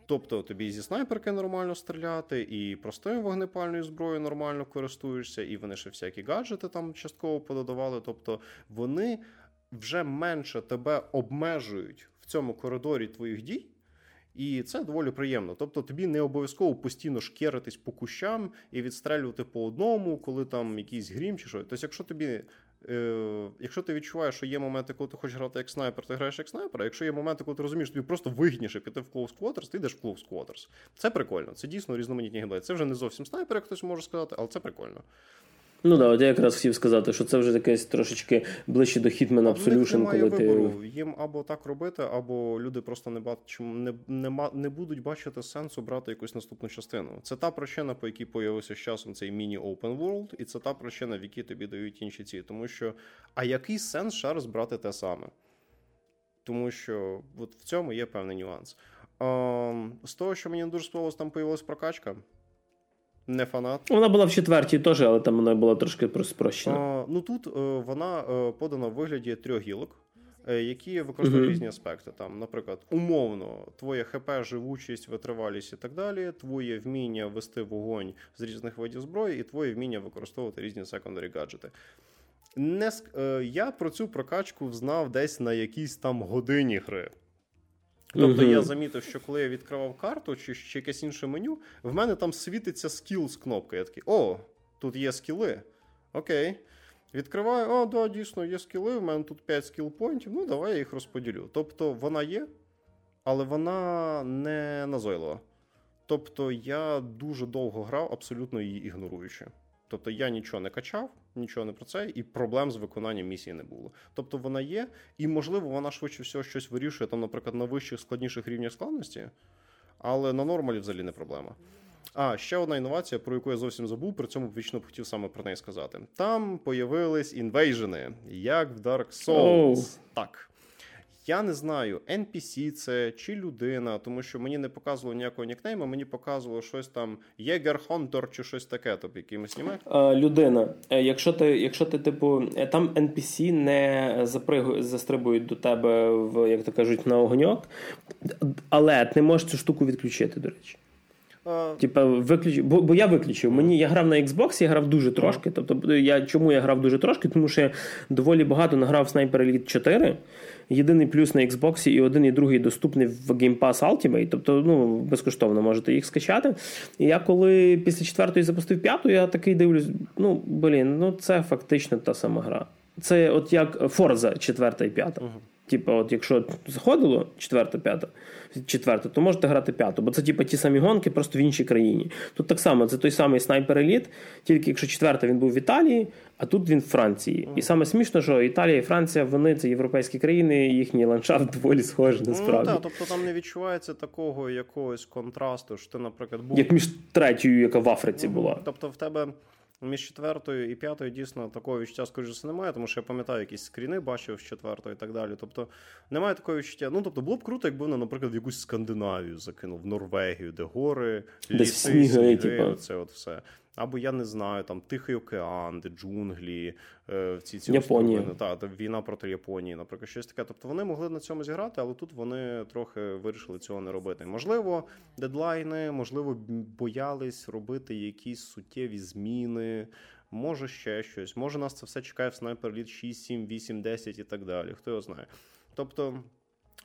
Тобто тобі і зі снайперки нормально стріляти, і простою вогнепальною зброєю нормально користуєшся, і вони ще всякі гаджети там частково пододавали. Тобто вони вже менше тебе обмежують в цьому коридорі твоїх дій, і це доволі приємно. Тобто тобі не обов'язково постійно шкеритись по кущам і відстрелювати по одному, коли там якийсь грім чи що. Тобто якщо тобі... Якщо ти відчуваєш, що є моменти, коли ти хочеш грати як снайпер, ти граєш як снайпер, а якщо є моменти, коли ти розумієш, що тобі просто вигідніше піти в Close Quarters, ти йдеш в Close Quarters. Це прикольно, це дійсно різноманітні геймплеї. Це вже не зовсім снайпер, як хтось може сказати, але це прикольно. Ну да, от я якраз хотів сказати, що це вже якесь трошечки ближче до Hitman Absolution, коли ти... вибору. Їм або так робити, або люди просто не, бач... не, не, не будуть бачити сенсу брати якусь наступну частину. Це та причина, по якій появився з часом цей міні-open world, і це та причина, в якій тобі дають інші ці. Тому що, а який сенс ще раз брати те саме? Тому що от в цьому є певний нюанс. А, з того, що мені не дуже сподобалось, там появилась прокачка. Не фанат. Вона була в четвертій теж, але там вона була трошки проспрощена. А, ну тут е, вона е, подана в вигляді трьох гілок, е, які використовують mm-hmm. різні аспекти. Там, наприклад, умовно, твоє ХП, живучість, витривалість і так далі, твоє вміння вести вогонь з різних видів зброї і твоє вміння використовувати різні секондарі гаджети. Не, е, я про цю прокачку знав десь на якійсь там годині гри. Тобто я замітив, що коли я відкривав карту чи, чи якесь інше меню, в мене там світиться skills кнопка. Я такий, о, тут є скіли, окей. Відкриваю, о, да, дійсно, є скіли, в мене тут п'ять скіл-пойнтів, ну давай я їх розподілю. Тобто вона є, але вона не назойлива. Тобто я дуже довго грав, абсолютно її ігноруючи. Тобто я нічого не качав, нічого не про це, і проблем з виконанням місії не було. Тобто вона є, і, можливо, вона швидше всього щось вирішує, там, наприклад, на вищих, складніших рівнях складності, але на нормалі взагалі не проблема. А, ще одна інновація, про яку я зовсім забув, при цьому вічно б хотів саме про неї сказати. Там появились інвейжени, як в Dark Souls. Oh. Так. Я не знаю, ен пі сі це чи людина, тому що мені не показувало ніякого нікнейма, мені показувало щось там Єгер-Хонтор чи щось таке, тобто якимось німе. Людина. Якщо ти, якщо ти, типу, там ен пі сі не запригу, застрибують до тебе, в, як то кажуть, на огоньок, але ти можеш цю штуку відключити, до речі. Uh... Типа, виключ... бо, бо я виключив. Мені я грав на Xbox, я грав дуже трошки. Тобто, я чому я грав дуже трошки? Тому що я доволі багато награв Sniper Elite чотири. Єдиний плюс на Xbox і один, і другий доступний в Game Pass Ultimate. Тобто, ну, безкоштовно можете їх скачати. І я коли після четвертої запустив п'яту, я такий дивлюсь, ну, блін, ну це фактично та сама гра. Це от як Forza четверта і п'ята. Uh-huh. Типа, от якщо заходило четверта, п'ята, четверта, то можете грати п'яту, бо це типа ті самі гонки, просто в іншій країні. Тут так само, це той самий Sniper Elite, тільки якщо четверта він був в Італії, а тут він в Франції. І саме смішно, що Італія і Франція, вони це європейські країни, їхній ландшафт доволі схожий насправді. Ну так, тобто там не відчувається такого якогось контрасту, що ти, наприклад, був... Як між третьою, яка в Африці була. Тобто в тебе... Між четвертою і п'ятою дійсно такого відчуття, скоріше, немає, тому що я пам'ятаю, якісь скріни бачив з четвертої і так далі. Тобто немає такого відчуття. Ну, тобто було б круто, якби вона, наприклад, в якусь Скандинавію закинув, в Норвегію, де гори, ліси, сніги, сніги типу. Оце от все. Або, я не знаю, там Тихий океан, де джунглі, е, ці ці островини. Та, війна проти Японії, наприклад, щось таке. Тобто вони могли на цьому зіграти, але тут вони трохи вирішили цього не робити. Можливо, дедлайни, можливо, боялись робити якісь суттєві зміни, може ще щось, може нас це все чекає в Sniper Elite шість, сім, вісім, десять і так далі, хто його знає. Тобто,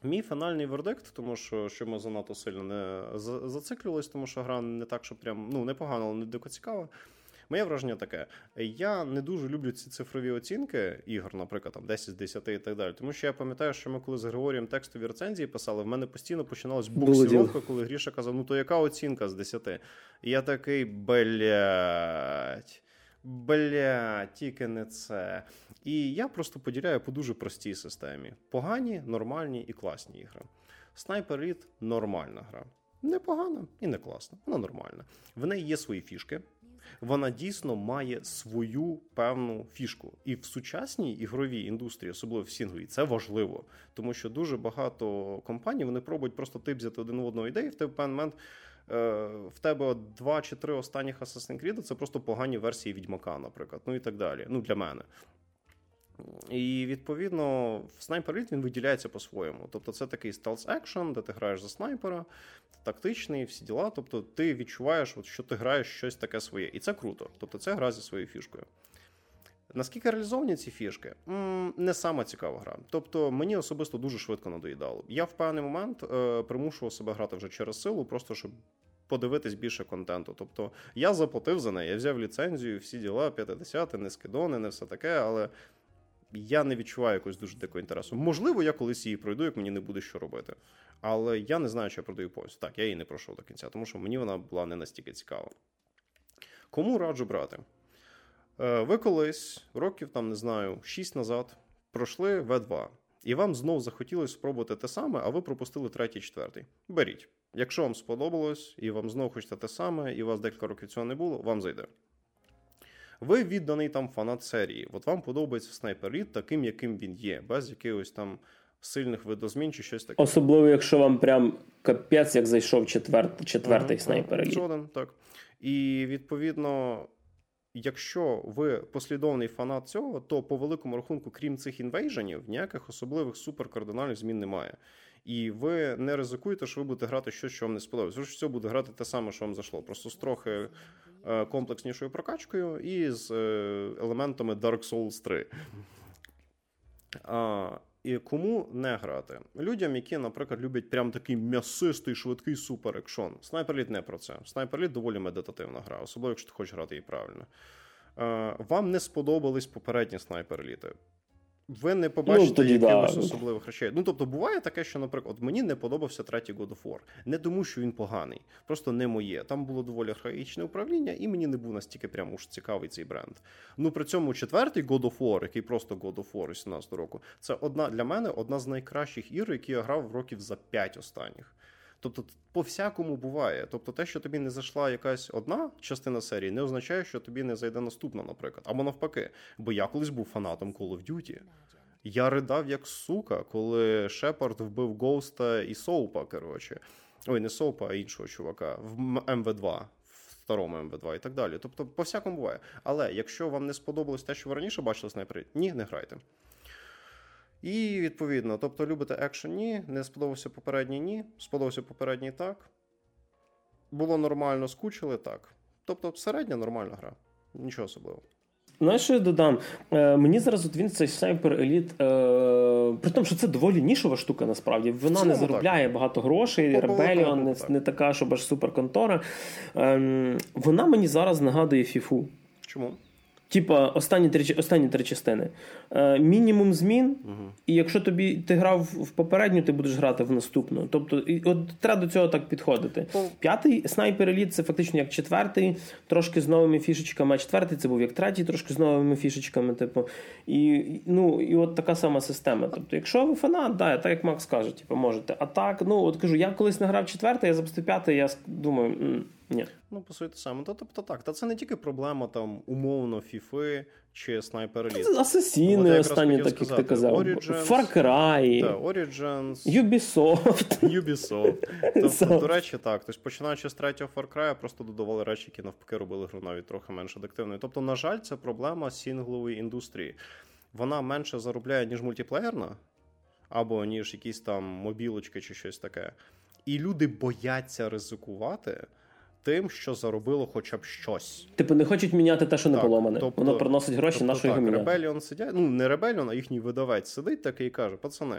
мій фінальний вердикт, тому що, що ми занадто сильно не зациклювались, тому що гра не так, що прям, ну, непогано, але не дико цікава. Моє враження таке, я не дуже люблю ці цифрові оцінки ігор, наприклад, там десять з десяти і так далі, тому що я пам'ятаю, що ми коли з Григорієм текстові рецензії писали, в мене постійно починалась буксіровка, коли Гріша казав, ну то яка оцінка з десяти? І я такий, блядь... Бля, тільки не це. І я просто поділяю по дуже простій системі. Погані, нормальні і класні ігри. Sniper Elite – нормальна гра. Не погана і не класна, вона нормальна. В неї є свої фішки. Вона дійсно має свою певну фішку. І в сучасній ігровій індустрії, особливо в сінглі, це важливо. Тому що дуже багато компаній, вони пробують просто типзяти один в одного ідеї, і в той момент в тебе два чи три останніх Assassin's Creed, це просто погані версії Відьмака, наприклад, ну і так далі, ну для мене. І, відповідно, в Sniper Elite він виділяється по-своєму. Тобто це такий стелс-екшен, де ти граєш за снайпера, тактичний, всі діла. Тобто ти відчуваєш, що ти граєш щось таке своє. І це круто. Тобто це гра зі своєю фішкою. Наскільки реалізовані ці фішки? М-м, не сама цікава гра. Тобто мені особисто дуже швидко надоїдало. Я в певний момент е- примушував себе грати вже через силу, просто щоб подивитись більше контенту. Тобто я заплатив за неї, я взяв ліцензію, всі діла, п'ятдесят, не скидони, не все таке, але... Я не відчуваю якогось дуже дикого інтересу. Можливо, я колись її пройду, як мені не буде що робити. Але я не знаю, що я продаю повністю. Так, я її не пройшов до кінця, тому що мені вона була не настільки цікава. Кому раджу брати? Е, ви колись, років, там, не знаю, шість назад, пройшли ве два. І вам знов захотілося спробувати те саме, а ви пропустили третій, четвертий. Беріть. Якщо вам сподобалось, і вам знов хочете те саме, і у вас декілька років цього не було, вам зайде. Ви відданий там фанат серії. От вам подобається Sniper Elite таким, яким він є, без якихось там сильних видозмін чи щось таке. Особливо, якщо вам прям капець, як зайшов четвер... четвертий ага, Sniper Elite. Жоден, так. І, відповідно, якщо ви послідовний фанат цього, то по великому рахунку, крім цих інвейженів, ніяких особливих суперкардинальних змін немає. І ви не ризикуєте, що ви будете грати щось, що вам не сподобалось. Ви ж все буде грати те саме, що вам зайшло. Просто з трохи комплекснішою прокачкою і з елементами Dark Souls три. А, і кому не грати? Людям, які, наприклад, люблять прям такий м'ясистий, швидкий супер-екшон. Sniper Elite не про це. Sniper Elite доволі медитативна гра, особливо, якщо ти хочеш грати її правильно. А, вам не сподобались попередні Sniper Elite. Ви не побачите ну, якихось да. особливих речей. Ну, тобто, буває таке, що, наприклад, мені не подобався третій God of War. Не тому, що він поганий. Просто не моє. Там було доволі архаїчне управління, і мені не був настільки прям уж цікавий цей бренд. Ну, при цьому четвертий God of War, який просто God of War вісімнадцятого року, це одна для мене одна з найкращих ігор, які я грав років за п'ять останніх. Тобто, по-всякому буває. Тобто, те, що тобі не зайшла якась одна частина серії, не означає, що тобі не зайде наступна, наприклад. Або навпаки. Бо я колись був фанатом Call of Duty. Я ридав як сука, коли Шепард вбив Гоуста і Соупа, коротше. Ой, не Соупа, а іншого чувака. В ем ве два. В старому ем ве два і так далі. Тобто, по-всякому буває. Але, якщо вам не сподобалось те, що ви раніше бачили снайпери, ні, не грайте. І, відповідно, тобто, любите екшен – ні, не сподобався попередній – ні, сподобався попередній – так. Було нормально, скучили – так. Тобто, середня нормальна гра. Нічого особливого. Знаєш, що я додам? Е, мені зараз от він цей Sniper Elite, е, при тому, що це доволі нішова штука, насправді. Вона не заробляє так. багато грошей, Rebellion не, не така, щоб аж суперконтора. Е, вона мені зараз нагадує фіфу. Чому? Типа, останні три, останні три частини. Е, мінімум змін, угу. І якщо тобі ти грав в попередню, ти будеш грати в наступну. Тобто, і, от треба до цього так підходити. О. П'ятий Sniper Elite – це фактично як четвертий, трошки з новими фішечками, а четвертий – це був як третій, трошки з новими фішечками, типу. І, ну, і от така сама система. Тобто, якщо ви фанат, да, так як Макс каже, типу, можете. А так, ну, от кажу, я колись не грав четвертий, я запустив п'ятий, я думаю... М-м". Ні. Ну, по суті, саме. Та, тобто так, та це не тільки проблема там умовно фіфи чи Sniper Elite. Асасіни останні, так як ти казав. Origins, Far Cry, та, Origins, Ubisoft. Ubisoft. Тобто, до речі, так. Тобто, починаючи з третього Far Cry, просто додавали речі, які навпаки робили гру навіть трохи менш адиктивною. Тобто, на жаль, це проблема сінглової індустрії. Вона менше заробляє, ніж мультиплеєрна, або ніж якісь там мобілочки чи щось таке. І люди бояться ризикувати, тим, що заробило хоча б щось. Типу не хочуть міняти те, що так, не поломане. Тобто, воно приносить гроші, тобто, на що його міняти. Rebellion сидять, ну не Rebellion, а їхній видавець сидить такий і каже: пацани,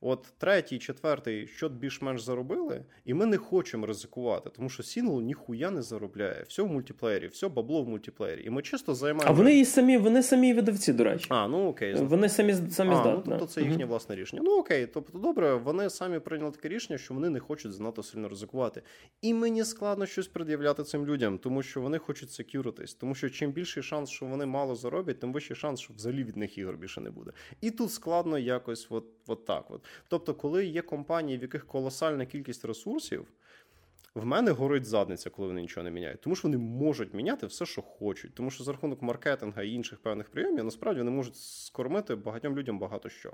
от третій, четвертий, що більш-менш заробили, і ми не хочемо ризикувати, тому що сінгл ніхуя не заробляє. Все в мультиплеєрі, все бабло в мультиплеєрі. І ми чисто займаємо... А вони і самі, вони самі видавці, до речі. А, ну окей. Вони самі, самі здатні. Ну, тобто це їхнє mm-hmm. власне рішення. Ну окей, тобто добре, вони самі прийняли таке рішення, що вони не хочуть занадто сильно ризикувати. І мені складно щось пред'являти цим людям, тому що вони хочуть секюритись, тому що чим більший шанс, що вони мало зароблять, тим вищий шанс, що взагалі від них ігор більше не буде. І тут складно якось от, от так от. Тобто, коли є компанії, в яких колосальна кількість ресурсів, в мене горить задниця, коли вони нічого не міняють. Тому що вони можуть міняти все, що хочуть. Тому що за рахунок маркетингу і інших певних прийомів, насправді вони можуть скормити багатьом людям багато що.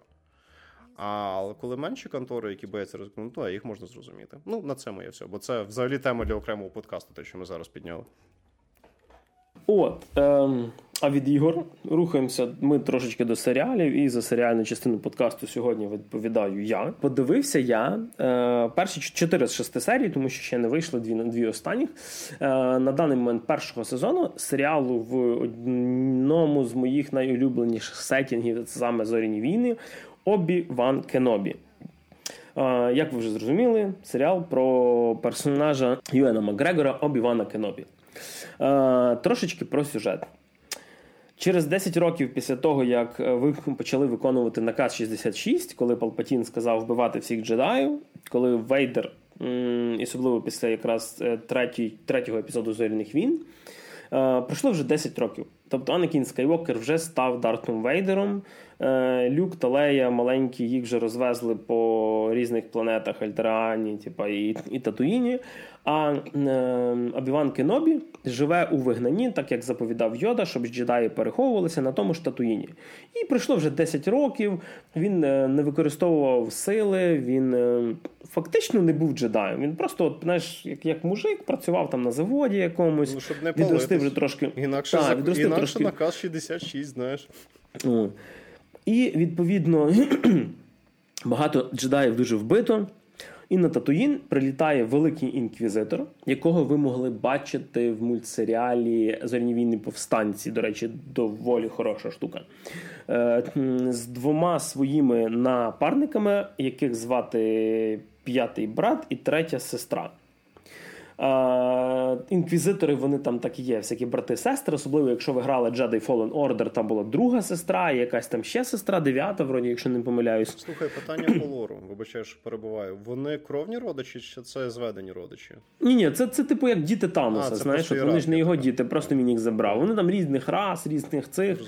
А коли менші контори, які бояться ризикнути, їх можна зрозуміти. Ну, на це моє все. Бо це взагалі тема для окремого подкасту, те, що ми зараз підняли. От, ем, а від ігор рухаємося ми трошечки до серіалів, і за серіальну частину подкасту сьогодні відповідаю я. Подивився я е, перші чотири з шести серій, тому що ще не вийшли дві, дві останніх. Е, на даний момент першого сезону серіалу в одному з моїх найулюбленіших сеттінгів, це саме «Зоряні війни», Обі-Ван Кенобі. Е, як ви вже зрозуміли, серіал про персонажа Юена Макгрегора Обі-Вана Кенобі. Е, трошечки про сюжет. Через десять років після того, як ви почали виконувати наказ шістдесят шість, коли Палпатін сказав вбивати всіх джедаїв, коли Вейдер, м- особливо після якраз третій, третього епізоду «Зоряних війн», е, пройшло вже десять років. Тобто Анакін Скайуокер вже став Дартом Вейдером, е, Люк та Лея маленькі, їх вже розвезли по різних планетах, Альтераані типа, і, і Татуїні. А е, Обі-Ван Кенобі живе у вигнанні, так як заповідав Йода, щоб джедаї переховувалися на тому ж Татуїні. І пройшло вже десять років, він е, не використовував сили, він е, фактично не був джедаєм. Він просто, от, знаєш, як, як мужик, працював там на заводі якомусь, ну, щоб не відростив вже трошки. Інакше, та, зак... Інакше трошки... наказ шістдесят шість, знаєш. О. І, відповідно, багато джедаїв дуже вбито. І на Татуїн прилітає великий інквізитор, якого ви могли бачити в мультсеріалі «Зоряні війни. Повстанці». До речі, доволі хороша штука. З двома своїми напарниками, яких звати п'ятий брат і третя сестра. Інквізитори, вони там так і є, всякі брати-сестри, особливо якщо ви грали Jedi Fallen Order, там була друга сестра, і якась там ще сестра, дев'ята, вроді, якщо не помиляюсь. Слухай, питання по лору, вибачаю, що перебуваю. Вони кровні родичі, чи це зведені родичі? Ні-ні, це, це типу як діти Таноса, а, знаєш, от, вони ж не його діти, просто він їх забрав. Вони там різних рас, різних цих.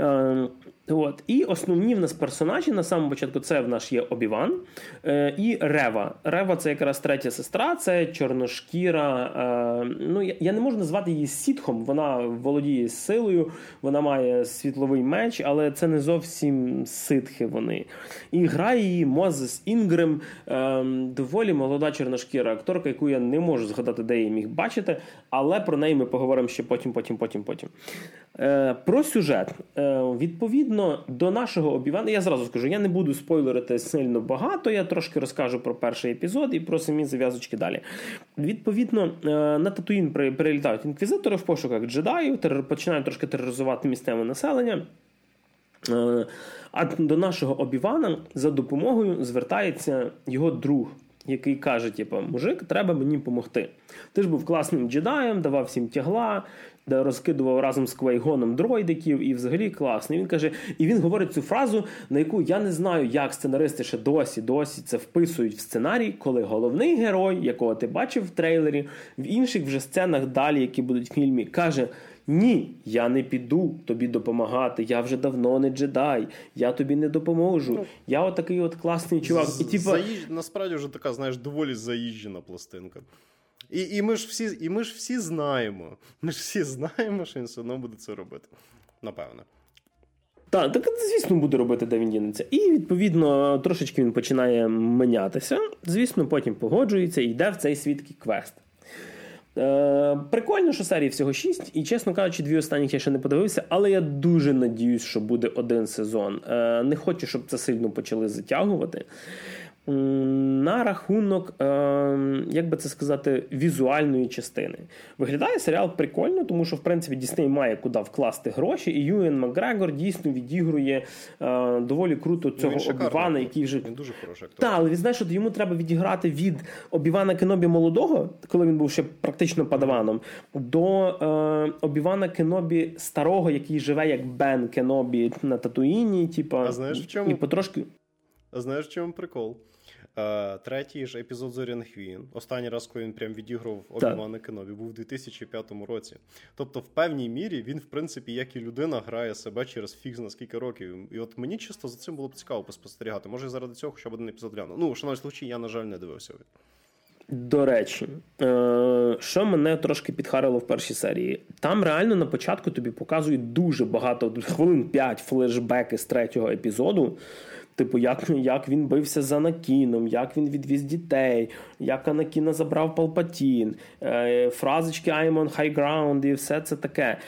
Е, от. І основні в нас персонажі на самому початку, це в нас є Обі-Ван е, і Рева. Рева це якраз третя сестра, це чорношкіра, е, ну я, я не можу назвати її сітхом, вона володіє силою, вона має світловий меч, але це не зовсім ситхи вони. І грає її Мозес Інгрем, е, доволі молода чорношкіра акторка, яку я не можу згадати, де я міг бачити, але про неї ми поговоримо ще потім, потім, потім, потім. Е, про сюжет. Е, Відповідно до нашого Обі-Вана, я зразу скажу, я не буду спойлерити сильно багато, я трошки розкажу про перший епізод і про самі зав'язочки далі. Відповідно, на Татуїн прилітають інквізитори в пошуках джедаїв, починають трошки тероризувати місцеве населення. А до нашого Обі-Вана за допомогою звертається його друг, який каже, типу, мужик, треба мені помогти. Ти ж був класним джедаєм, давав всім тягла, розкидував разом з Квайгоном дроїдиків і взагалі класний. Він каже, і він говорить цю фразу, на яку я не знаю, як сценаристи ще досі, досі це вписують в сценарій, коли головний герой, якого ти бачив в трейлері, в інших вже сценах далі, які будуть в фільмі, каже: ні, я не піду тобі допомагати, я вже давно не джедай, я тобі не допоможу, я отакий от класний чувак. І, типу... Заїж... Насправді вже така, знаєш, доволі заїжджена пластинка. І, і, ми ж всі, і ми ж всі знаємо, ми ж всі знаємо, що він все одно буде це робити, напевно. Так, так, звісно, буде робити, де він дінеться. І, відповідно, трошечки він починає мінятися, звісно, потім погоджується і йде в цей свідкий квест. Е, прикольно, що серії всього шість, і, чесно кажучи, дві останніх я ще не подивився, але я дуже надіюсь, що буде один сезон. Е, не хочу, щоб це сильно почали затягувати. на рахунок, як би це сказати, візуальної частини. Виглядає серіал прикольно, тому що, в принципі, Дісней має куди вкласти гроші, і Юен Макгрегор дійсно відігрує доволі круто цього ну, Обівана, який вже... Він дуже хороший актор. Так, але він знає, що йому треба відіграти від Обівана Кенобі молодого, коли він був ще практично падаваном, до е, Обівана Кенобі старого, який живе як Бен Кенобі на Татуїні, типа... А знаєш в чому? І потрошки... А знаєш в чому прикол? Третій ж епізод «Зоряних війн», останній раз, коли він прям відіграв Обі-Вана Кенобі, був у дві тисячі п'ятому році. Тобто, в певній мірі, він, в принципі, як і людина, грає себе через фікс на скільки років. І от мені чисто за цим було б цікаво поспостерігати. Може, заради цього хоча б один епізод гляну. Ну, шановні слухачі, я, на жаль, не дивився. До речі, що мене трошки підхарило в першій серії. Там реально на початку тобі показують дуже багато, хвилин п'ять флешбеки з третього епізоду. Типу, як, як він бився з Анакіном, як він відвіз дітей, як Анакіна забрав Палпатін, е, фразочки «I'm on high ground» і все це таке.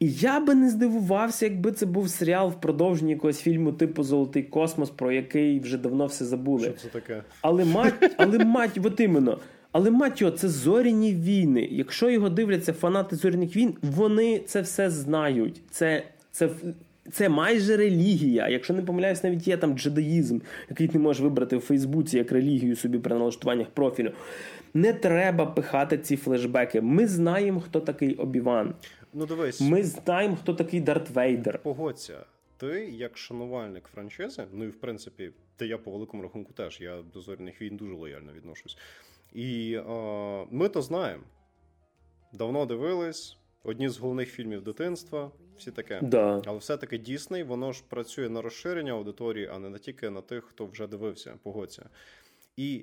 І я би не здивувався, якби це був серіал в продовженні якогось фільму типу «Золотий космос», про який вже давно все забули. Що це таке? Але мать, але мать, от іменно. Але, мать його, це «Зоряні війни». Якщо його дивляться фанати «Зоряних війн», вони це все знають. Це... це Це майже релігія. Якщо не помиляюсь, навіть є там джедаїзм, який ти можеш вибрати в Фейсбуці як релігію собі при налаштуваннях профілю. Не треба пихати ці флешбеки. Ми знаємо, хто такий Обі-Ван. Ну, дивись. Ми знаємо, хто такий Дарт Вейдер. Погодься. Ти, як шанувальник франшизи, ну і в принципі, ти я по великому рахунку теж, я до «Зоряних війн» дуже лояльно відношусь. І а, ми то знаємо. Давно дивились. Одні з головних фільмів дитинства. Всі таке. Да. Але все-таки Дісней, воно ж працює на розширення аудиторії, а не на тільки на тих, хто вже дивився, погодься. І,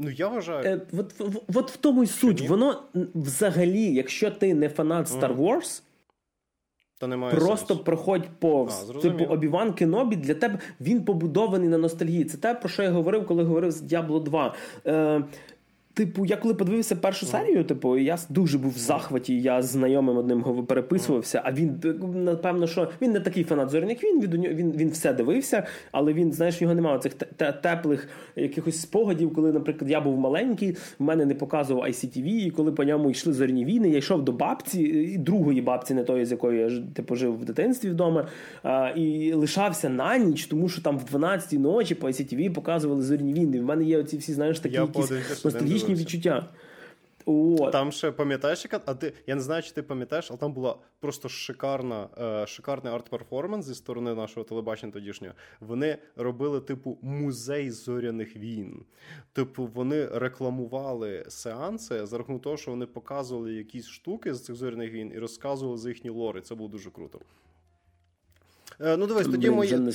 ну, я вважаю... Е, от, от, от в тому й суть. Ні? Воно взагалі, якщо ти не фанат Star Wars, та немає просто сенсу. Проходь повз. А, типу, Обі-Ван Кенобі для тебе, він побудований на ностальгії. Це те, про що я говорив, коли говорив з Diablo два. Е, Типу, я коли подивився першу серію, типу, я дуже був в захваті, я з знайомим одним переписувався, а він, напевно, що... Він не такий фанат «Зоряних війн», він, він, він все дивився, але він, знаєш, його немає цих теплих якихось спогадів, коли, наприклад, я був маленький, в мене не показував ай сі ті ві, і коли по ньому йшли «Зоряні війни», я йшов до бабці, і другої бабці, не тої, з якої я типу, жив в дитинстві вдома, і лишався на ніч, тому що там в дванадцятій ночі по ай сі ті ві показували «Зоряні війни». В мене є оці всі, знаєш, такі якісь ностальгічні відчуття. О. Там ще пам'ятаєш, а ти, я не знаю, чи ти пам'ятаєш, але там була просто шикарна, е, шикарний арт-перформанс зі сторони нашого телебачення тодішнього. Вони робили, типу, музей «Зоряних війн». Типу, вони рекламували сеанси за рахунок того, що вони показували якісь штуки з цих «Зоряних війн» і розказували за їхні лори. Це було дуже круто. Ну, дивись, тоді Блин, мої, не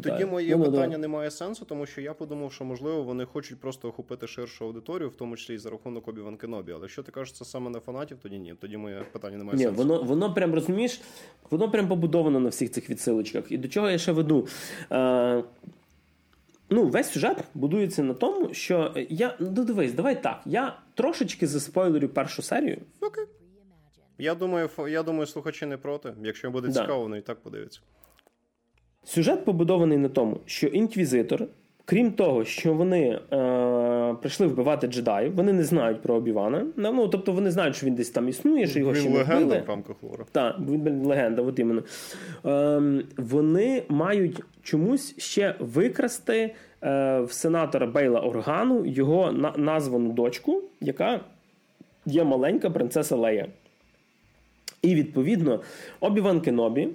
тоді моє ну, питання да. не має сенсу, тому що я подумав, що, можливо, вони хочуть просто охопити ширшу аудиторію, в тому числі і за рахунок Обі-Ван Кенобі. Але якщо ти кажеш, це саме на фанатів, тоді ні. Тоді моє питання не має ні, сенсу. Воно, воно прям, розумієш, воно прям побудовано на всіх цих відсилочках. І до чого я ще веду? Е, ну, весь сюжет будується на тому, що я... Ну, дивись, давай так. Я трошечки заспойлерю першу серію. Окей. Я думаю, я думаю, слухачі не проти. Якщо їм буде да. цікаво, вони і так подивляться. Сюжет побудований на тому, що інквізитор, крім того, що вони е, прийшли вбивати джедаїв, вони не знають про Обі-Вана. Ну, тобто вони знають, що він десь там існує, що його він ще не вбили. Він легенда в рамках лора. Так, він легенда, от іменно. Е, вони мають чомусь ще викрасти е, в сенатора Бейла Органу його на- названу дочку, яка є маленька принцеса Лея. І, відповідно, Обі-Ван Кенобі,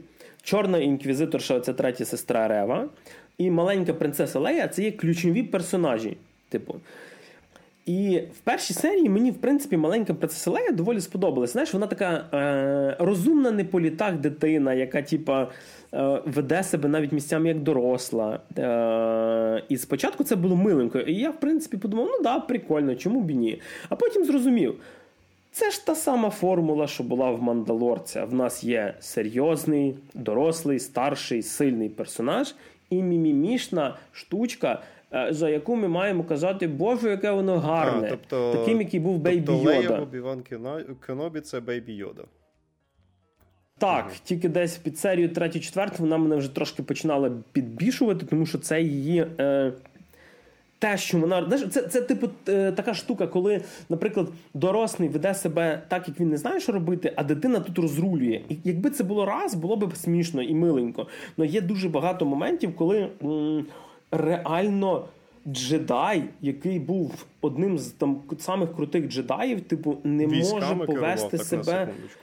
чорна інквізиторша, це третя сестра Рева, і маленька принцеса Лея – це є ключові персонажі, типу. І в першій серії мені, в принципі, маленька принцеса Лея доволі сподобалась. Знаєш, вона така е- розумна не по літах дитина, яка, типа, е- веде себе навіть місцями як доросла. Е- і спочатку це було миленько. І я, в принципі, подумав, ну да, прикольно, чому б і ні. А потім зрозумів. Це ж та сама формула, що була в «Мандалорця». В нас є серйозний, дорослий, старший, сильний персонаж і мімімішна штучка, за яку ми маємо казати, боже, яке воно гарне. А, тобто, таким, який був Бейбі Йода. Тобто Лея Обі-Ван Кенобі – це Бейбі Йода. Так, mm-hmm. тільки десь під серію третю-четверту вона мене вже трошки починала підбішувати, тому що це її... Е... Те, що вона... Знаєш, це, це типу така штука, коли, наприклад, дорослий веде себе так, як він не знає, що робити, а дитина тут розрулює. І якби це було раз, було б смішно і миленько. Але є дуже багато моментів, коли м- реально джедай, який був одним з там самих крутих джедаїв, типу, не військами може повести керував, себе...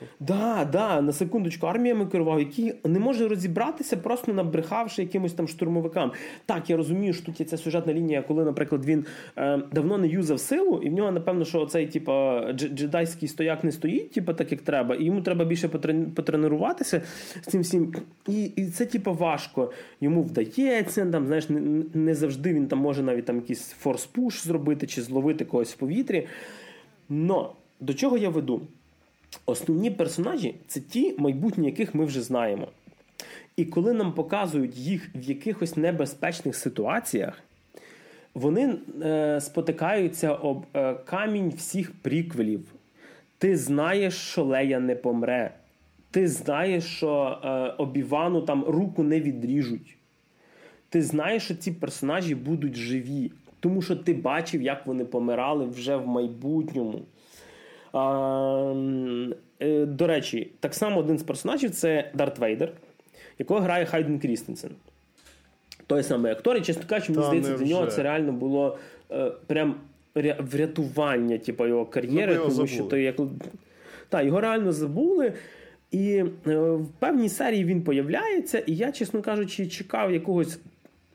Так, да, да, на секундочку, арміями керував, який не може розібратися, просто набрехавши якимось там штурмовикам. Так, я розумію, що тут є ця сюжетна лінія, коли, наприклад, він е, давно не юзав силу, і в нього, напевно, що оцей, типу, джедайський стояк не стоїть, типу, так, як треба, і йому треба більше потренуватися з цим всім. І, і це, типу, важко. Йому вдається, там, знаєш, не, не завжди він там може навіть там якийсь форс-пуш зробити, чи зловити когось в повітрі. Но до чого я веду? Основні персонажі – це ті, майбутні яких ми вже знаємо. І коли нам показують їх в якихось небезпечних ситуаціях, вони е, спотикаються об е, камінь всіх приквелів. Ти знаєш, що Лея не помре. Ти знаєш, що е, Обі-Вану там руку не відріжуть. Ти знаєш, що ці персонажі будуть живі. Тому що ти бачив, як вони помирали вже в майбутньому. А, е, до речі, так само один з персонажів – це Дарт Вейдер, якого грає Хайден Крістенсен. Той самий актор, і, чесно кажучи, мені здається, для нього це реально було е, прям врятування типу, його кар'єри. Його тому, що той, як... Та, його реально забули. І е, в певній серії він появляється, і я, чесно кажучи, чекав якогось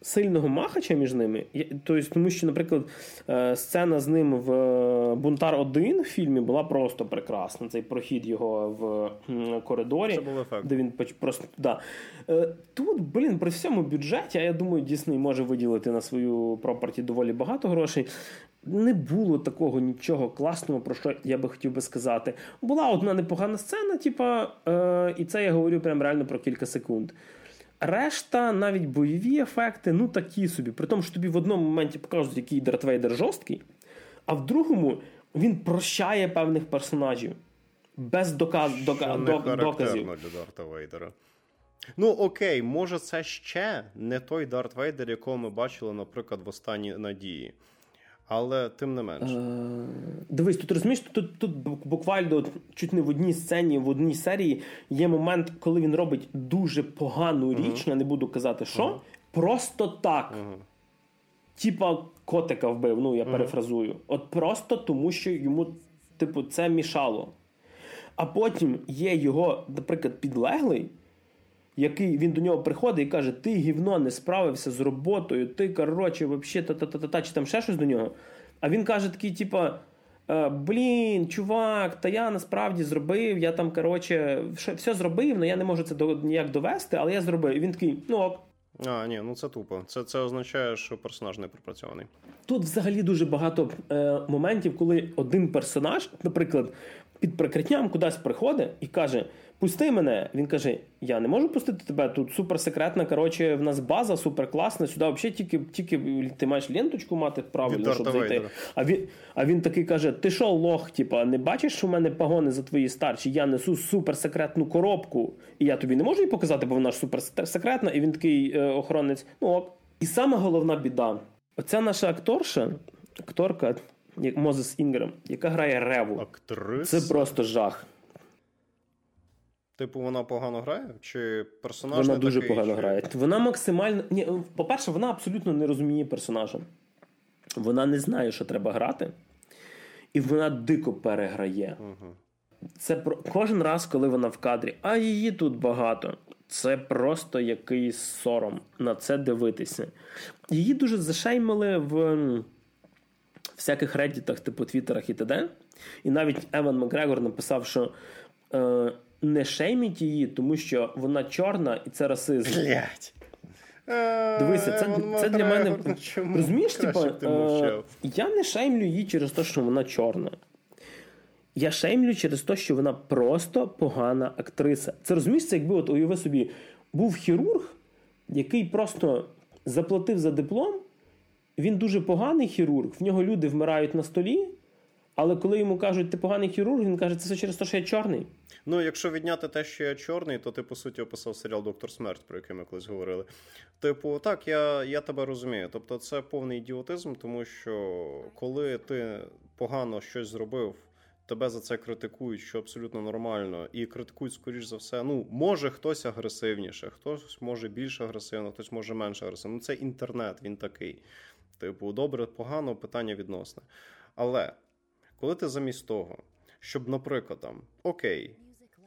сильного махача між ними. Тобто, тому що, наприклад, сцена з ним в «Бунтар один» в фільмі була просто прекрасна. Цей прохід його в коридорі. Це був ефект. Де він просто, да. Тут, блін, при всьому бюджеті, а я думаю, Disney може виділити на свою пропорті доволі багато грошей, не було такого нічого класного, про що я би хотів би сказати. Була одна непогана сцена, типа, і це я говорю прям реально про кілька секунд. Решта, навіть бойові ефекти, ну такі собі. При тому, що тобі в одному моменті показують, який Дарт Вейдер жорсткий, а в другому він прощає певних персонажів. Без доказ... дока... не доказів. Що характерно для Дарта Вейдера. Ну окей, може це ще не той Дарт Вейдер, якого ми бачили, наприклад, в «Останній надії». Але тим не менше. Е, дивись, тут розумієш, тут, тут буквально чуть не в одній сцені, в одній серії є момент, коли він робить дуже погану річ, uh-huh. я не буду казати, що, uh-huh. просто так. Uh-huh. Типа котика вбив, ну я uh-huh. перефразую. От просто тому, що йому, типу, це мішало. А потім є його, наприклад, підлеглий, який він до нього приходить і каже, ти гівно не справився з роботою, ти, короче, вообще та-та-та-та, чи там ще щось до нього. А він каже такий, типа, блін, чувак, та я насправді зробив, я там, короче, все зробив, але я не можу це ніяк довести, але я зробив. І він такий, ну ок. А, ні, ну це тупо. Це, це означає, що персонаж не пропрацьований. Тут взагалі дуже багато е, моментів, коли один персонаж, наприклад, під прикриттям кудись приходить і каже, пусти мене. Він каже, я не можу пустити тебе, тут суперсекретна, коротше, в нас база суперкласна, сюди взагалі тільки, тільки ти маєш ленточку мати правильно, щоб зайти. А він, а він такий каже, ти що, лох, типа, не бачиш, що в мене погони за твої старші, я несу суперсекретну коробку, і я тобі не можу її показати, бо вона ж суперсекретна, і він такий е, охоронець, ну ок. І саме головна біда, оця наша акторша, акторка, як Мозес Інгрем, яка грає Реву. Актриса? Це просто жах. Типу, вона погано грає? Чи персонаж вона не такий? Вона дуже погано чи... грає. Вона максимально... Ні, по-перше, вона абсолютно не розуміє персонажа. Вона не знає, що треба грати. І вона дико переграє. Угу. Це про... Кожен раз, коли вона в кадрі, а її тут багато. Це просто якийсь сором на це дивитися. Її дуже зашеймили в... всяких реддітах, типу твіттерах і т.д. І навіть Еван Макгрегор написав, що е, не шейміть її, тому що вона чорна і це расизм. Блять. Дивися, це, це для мене... Чому? Розумієш, типу, е, я не шеймлю її через те, що вона чорна. Я шеймлю через те, що вона просто погана актриса. Це розумієш, це якби, от уяви собі, був хірург, який просто заплатив за диплом. Він дуже поганий хірург, в нього люди вмирають на столі, Але коли йому кажуть, ти поганий хірург, він каже, це все через те, що я чорний. Ну, якщо відняти те, що я чорний, то ти, по суті, описав серіал «Доктор Смерть», про який ми колись говорили. Типу, так, я, я тебе розумію. Тобто це повний ідіотизм, тому що коли ти погано щось зробив, тебе за це критикують, що абсолютно нормально, і критикують, скоріш за все, ну, може хтось агресивніше, хтось може більш агресивно, хтось може менш агресивно. Ну, це інтернет, він такий. Типу, добре, погано, питання відносне. Але коли ти замість того, щоб, наприклад, там, окей,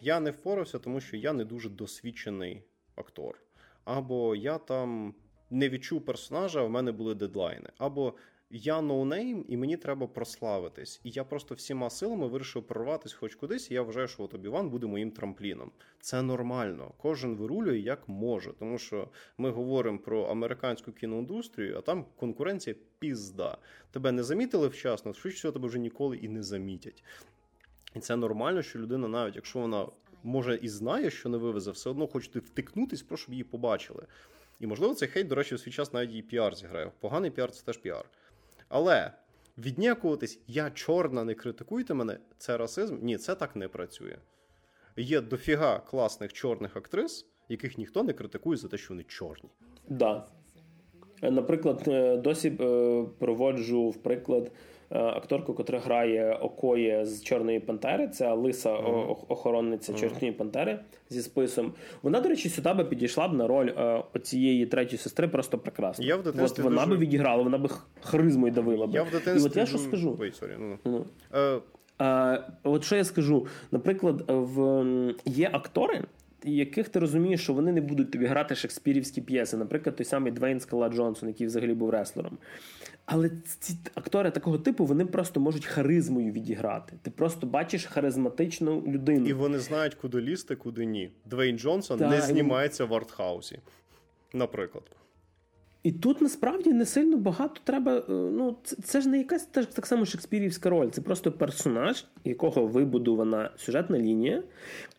я не впорався, тому що я не дуже досвідчений актор, або я там не відчув персонажа, а в мене були дедлайни, або я ноунейм, і мені треба прославитись. І я просто всіма силами вирішив прорватися хоч кудись, і я вважаю, що от Obi-Wan буде моїм трампліном. Це нормально. Кожен вирулює як може. Тому що ми говоримо про американську кіноіндустрію, а там конкуренція пізда. Тебе не замітили вчасно, швидше всього тебе вже ніколи і не замітять. І це нормально, що людина, навіть якщо вона, може, і знає, що не вивезе, все одно хочете втикнутись, про щоб її побачили. І, можливо, цей хейт, до речі, в свій час навіть її піар зіграє. Поганий піар – це теж піар. Але віднякуватись, я чорна, не критикуйте мене, це расизм? Ні, це так не працює. Є дофіга класних чорних актрис, яких ніхто не критикує за те, що вони чорні. Да. Наприклад, досі проводжу, в приклад, акторку, котра грає Окоє з «Чорної пантери», це лиса mm-hmm. охоронниця mm-hmm. «Чорної пантери» зі списом. Вона, до речі, сюди би підійшла б на роль оцієї третьої сестри просто прекрасно. Я в дитинстві от, вона дуже... би відіграла, вона би хризмою давила би. Я в дитинстві... І от я що скажу? Ой, сорі. Ну, ну. Uh... А, от що я скажу? Наприклад, в... є актори, яких ти розумієш, що вони не будуть тобі грати шекспірівські п'єси. Наприклад, той самий Двейн Скала Джонсон, який взагалі був реслером. Але ці актори такого типу, вони просто можуть харизмою відіграти. Ти просто бачиш харизматичну людину. І вони знають, куди лізти, куди ні. Двейн Джонсон Та, не знімається і... в артхаусі, наприклад. І тут, насправді, не сильно багато треба... Ну, це, це ж не якась теж так само шекспірівська роль. Це просто персонаж, якого вибудована сюжетна лінія,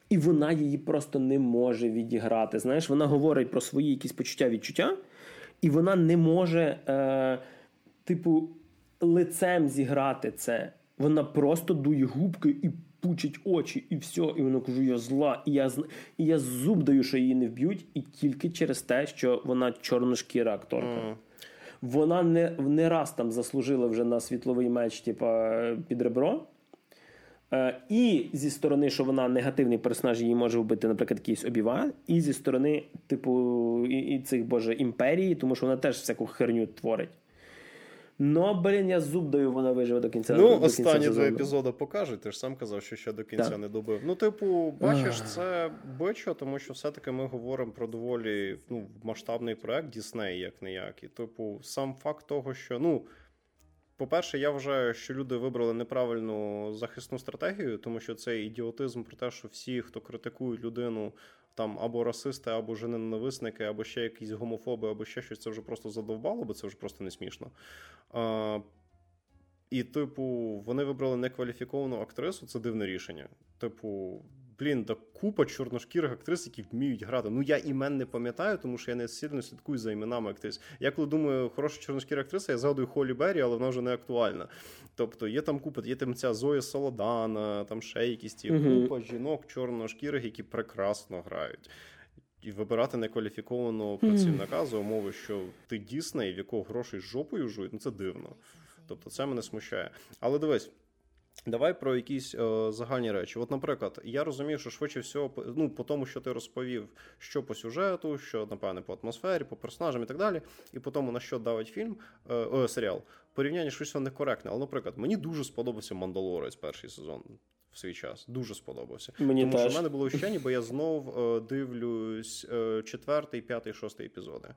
і вона її просто не може відіграти. Знаєш, вона говорить про свої якісь почуття-відчуття, і вона не може, е, типу, лицем зіграти це. Вона просто дує губки і пучить очі, і все. І вона, кажу, я зла, і я, і я зуб даю, що її не вб'ють, і тільки через те, що вона чорношкіра акторка. Mm. Вона не, не раз там заслужила вже на світловий меч, типа, під ребро. І зі сторони, що вона негативний персонаж, її може вбити, наприклад, якийсь Obi-Wan, і зі сторони, типу, і, і цих, боже, імперії, тому що вона теж всяку херню творить. Ну, блін, я зуб даю, вона виживе до кінця. Ну, останні два епізоди покажуть, ти ж сам казав, що ще до кінця так. не добив. Ну, типу, бачиш, це бичо, тому що все-таки ми говоримо про доволі ну, масштабний проект Дісней, як-не-як. І, типу, сам факт того, що, ну, по-перше, я вважаю, що люди вибрали неправильну захисну стратегію, тому що цей ідіотизм про те, що всі, хто критикують людину, там або расисти, або жененависники, або ще якісь гомофоби, або ще щось, це вже просто задовбало, бо це вже просто не смішно. А, і, типу, вони вибрали некваліфіковану актрису, це дивне рішення. Типу, блін, та купа чорношкірих актрис, які вміють грати. Ну, я імен не пам'ятаю, тому що я не сильно слідкую за іменами актрис. Я коли думаю, хороша чорношкіра актриса, я згадую Холлі Беррі, але вона вже не актуальна. Тобто, є там купа, є там ця Зоя Саладана, там ще якісь ті uh-huh. купа жінок чорношкірих, які прекрасно грають. І вибирати некваліфікованого працівника mm. за умови, що ти Дісней, в якого грошей з жопою жують, ну це дивно. Тобто, це мене смущає. Але дивись, давай про якісь е, загальні речі. От, наприклад, я розумів, що швидше всього, ну, по тому, що ти розповів, що по сюжету, що, напевне, по атмосфері, по персонажам і так далі, і по тому, на що давить фільм, е, о, серіал, порівняння швидше всього некоректне. Але, наприклад, мені дуже сподобався «Мандалорець» перший сезон в свій час. Дуже сподобався. Мені тому теж. Що в мене було ощущення, бо я знов е, дивлюсь е, четвертий, п'ятий, шостий епізоди.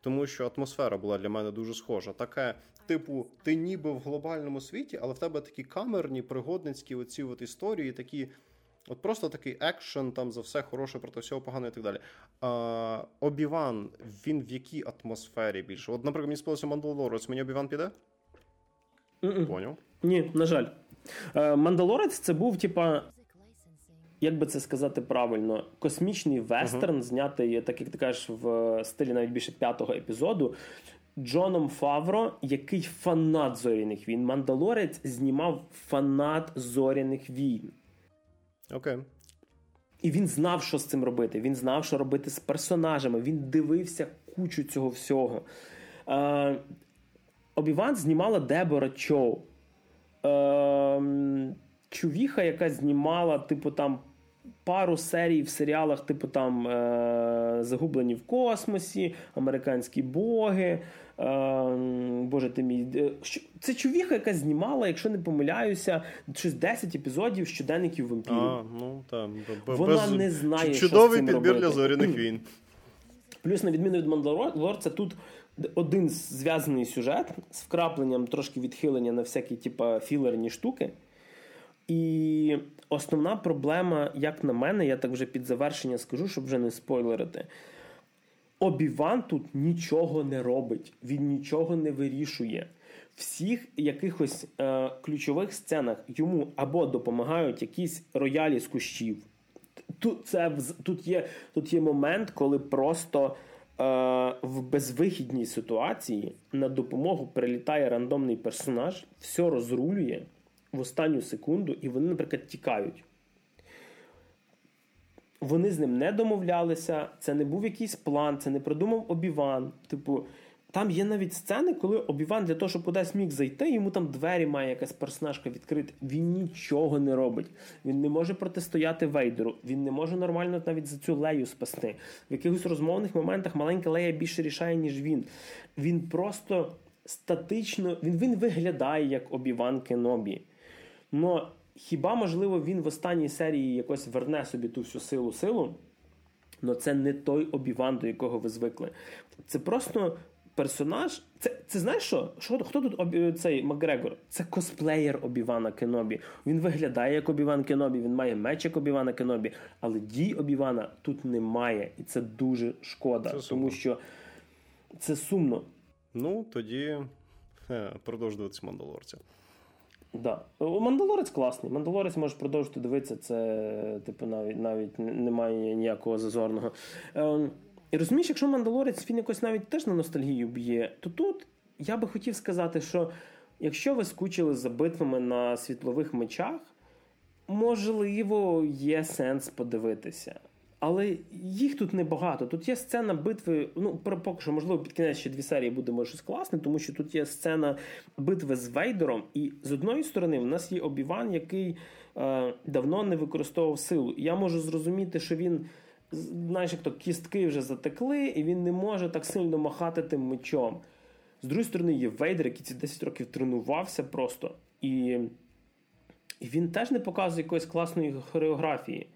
Тому що атмосфера була для мене дуже схожа. Таке, типу, ти ніби в глобальному світі, але в тебе такі камерні, пригодницькі оці от історії, такі, от просто такий екшен, там за все хороше, проти всього погано і так далі. А, Obi-Wan, він в якій атмосфері більше? От, наприклад, мені сподобався «Мандалорець», мені Obi-Wan піде? Mm-mm. Поняв? Ні, на жаль. «Мандалорець» це був, типа, як би це сказати правильно, космічний вестерн, uh-huh. знятий, так як ти кажеш, в стилі навіть більше п'ятого епізоду, Джоном Фавро, який фанат зоряних війн. Мандалорець знімав фанат зоряних війн. Окей. Okay. І він знав, що з цим робити. Він знав, що робити з персонажами. Він дивився кучу цього всього. Е, Обі-Ван знімала Дебора Чоу. Е, чувіха, яка знімала, типу, там, пару серій в серіалах, типу, там, е, «Загублені в космосі», «Американські боги», е, боже ти мій... Е, це чувіха, яка знімала, якщо не помиляюся, щось десять епізодів «Щоденників вампірів». А, ну, там, без... Вона не знає, що з цим робити. Чудовий підбір для зоряних війн. Плюс, на відміну від «Мандалорця», тут один зв'язаний сюжет з вкрапленням трошки відхилення на всякі, типу, філерні штуки. І основна проблема, як на мене, я так вже під завершення скажу, щоб вже не спойлерити. Обі-Ван тут нічого не робить. Він нічого не вирішує. Всіх якихось е, ключових сценах йому або допомагають якісь роялі з кущів. Тут, це, тут, є, тут є момент, коли просто е, в безвихідній ситуації на допомогу прилітає рандомний персонаж, все розрулює в останню секунду, і вони, наприклад, тікають. Вони з ним не домовлялися, це не був якийсь план, це не придумав Обі-Ван. Типу, там є навіть сцени, коли Обі-Ван для того, щоб кудись міг зайти, йому там двері має якась персонажка відкрити. Він нічого не робить. Він не може протистояти Вейдеру. Він не може нормально навіть за цю Лею спасти. В якихось розмовних моментах маленька Лея більше рішає, ніж він. Він просто статично... Він, він виглядає, як Обі-Ван Кенобі. Но хіба, можливо, він в останній серії якось верне собі ту всю силу-силу, но це не той Обі-Ван, до якого ви звикли. Це просто персонаж... Це, це знаєш що? що? Хто тут обі... цей Макгрегор? Це косплеєр Обі-Вана Кенобі. Він виглядає як Обі-Ван Кенобі, він має меч як Обі-Вана Кенобі, але дій Обі-Вана тут немає. І це дуже шкода, це тому що це сумно. Ну, тоді продовж дивитися «Мандалорця». Да. Мандалорець класний. Мандалорець можеш продовжити дивитися, це типу навіть, навіть немає ніякого зазорного. Ем, і розумієш, якщо Мандалорець він якось навіть теж на ностальгію б'є, то тут я би хотів сказати, що якщо ви скучили за битвами на світлових мечах, можливо, є сенс подивитися. Але їх тут небагато. Тут є сцена битви, ну, поки що, можливо, під кінець ще дві серії буде, може, щось класне, тому що тут є сцена битви з Вейдером, і з одної сторони в нас є Обі-Ван, який е, давно не використовував силу. Я можу зрозуміти, що він, знаєш, як то, кістки вже затекли, і він не може так сильно махати тим мечом. З другої сторони є Вейдер, який ці десять років тренувався просто, і, і він теж не показує якоїсь класної хореографії.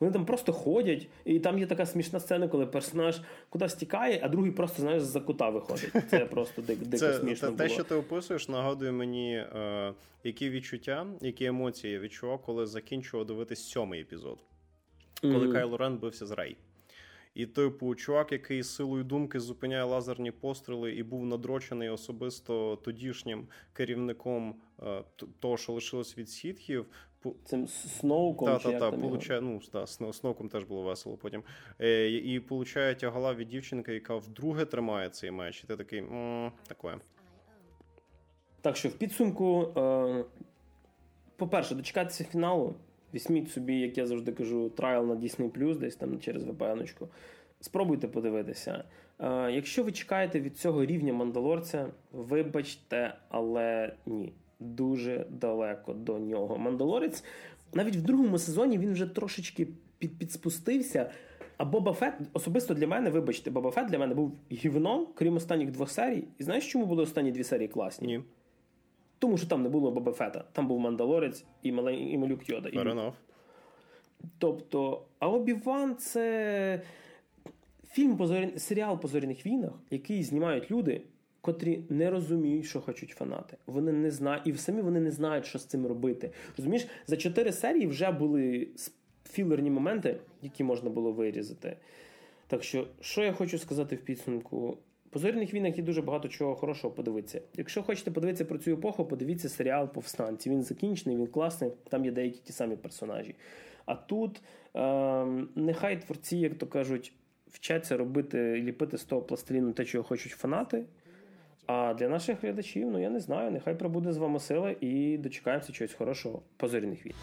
Вони там просто ходять, і там є така смішна сцена, коли персонаж кудись тікає, а другий просто, знаєш, з-за кута виходить. Це просто дико, дико це, смішно та, було. Те, що ти описуєш, нагадує мені, е, які відчуття, які емоції я відчував, коли закінчував дивитись сьомий епізод. Коли mm-hmm. Кайло Рен бився з Рей. І, типу, чувак, який силою думки зупиняє лазерні постріли і був надрочений особисто тодішнім керівником е, того, що лишилось від сітхів, цим Сноуком, та, чи та, як та, там получає, ну, да, Сноуком теж було весело потім. Е, і получає тягала від дівчинки, яка вдруге тримає цей меч. І ти такий, м-м, таке. Так що, в підсумку, е- по-перше, дочекатися фіналу. Візьміть собі, як я завжди кажу, трайл на Disney+, десь там через ве пе ен-очку. Спробуйте подивитися. Е- якщо ви чекаєте від цього рівня Мандалорця, вибачте, але ні. Дуже далеко до нього. Мандалорець навіть в другому сезоні він вже трошечки під, підспустився. А Боба Фетт, особисто для мене, вибачте, Боба Фетт для мене був гівном, крім останніх двох серій. І знаєш, чому були останні дві серії класні? Ні. Тому що там не було Боба Фетта. Там був Мандалорець і, малень... і малюк Йода. Fair enough. Тобто, а Обі-Ван це фільм по зорі... серіал по зоряних війнах, який знімають люди, котрі не розуміють, що хочуть фанати. Вони не знають, і самі вони не знають, що з цим робити. Розумієш, за чотири серії вже були філерні моменти, які можна було вирізати. Так що, що я хочу сказати в підсумку? По зоряних війнах є дуже багато чого хорошого подивитися. Якщо хочете подивитися про цю епоху, подивіться серіал «Повстанці». Він закінчений, він класний, там є деякі ті самі персонажі. А тут е-м, нехай творці, як то кажуть, вчаться робити, ліпити з того пластиліну те, чого хочуть фанати, А для наших глядачів, ну я не знаю, нехай пробуде з вами сила і дочекаємося чогось хорошого, позоряних відео.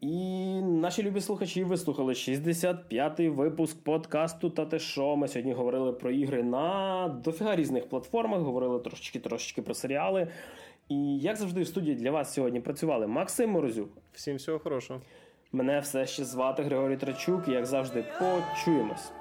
І наші любі слухачі вислухали шістдесят п'ятий випуск подкасту «Та те що?». Ми сьогодні говорили про ігри на дофіга різних платформах, говорили трошечки-трошечки про серіали. І, як завжди, в студії для вас сьогодні працювали Максим Морозюк. Всім всього хорошого. Мене все ще звати Григорій Трачук, і, як завжди, почуємось.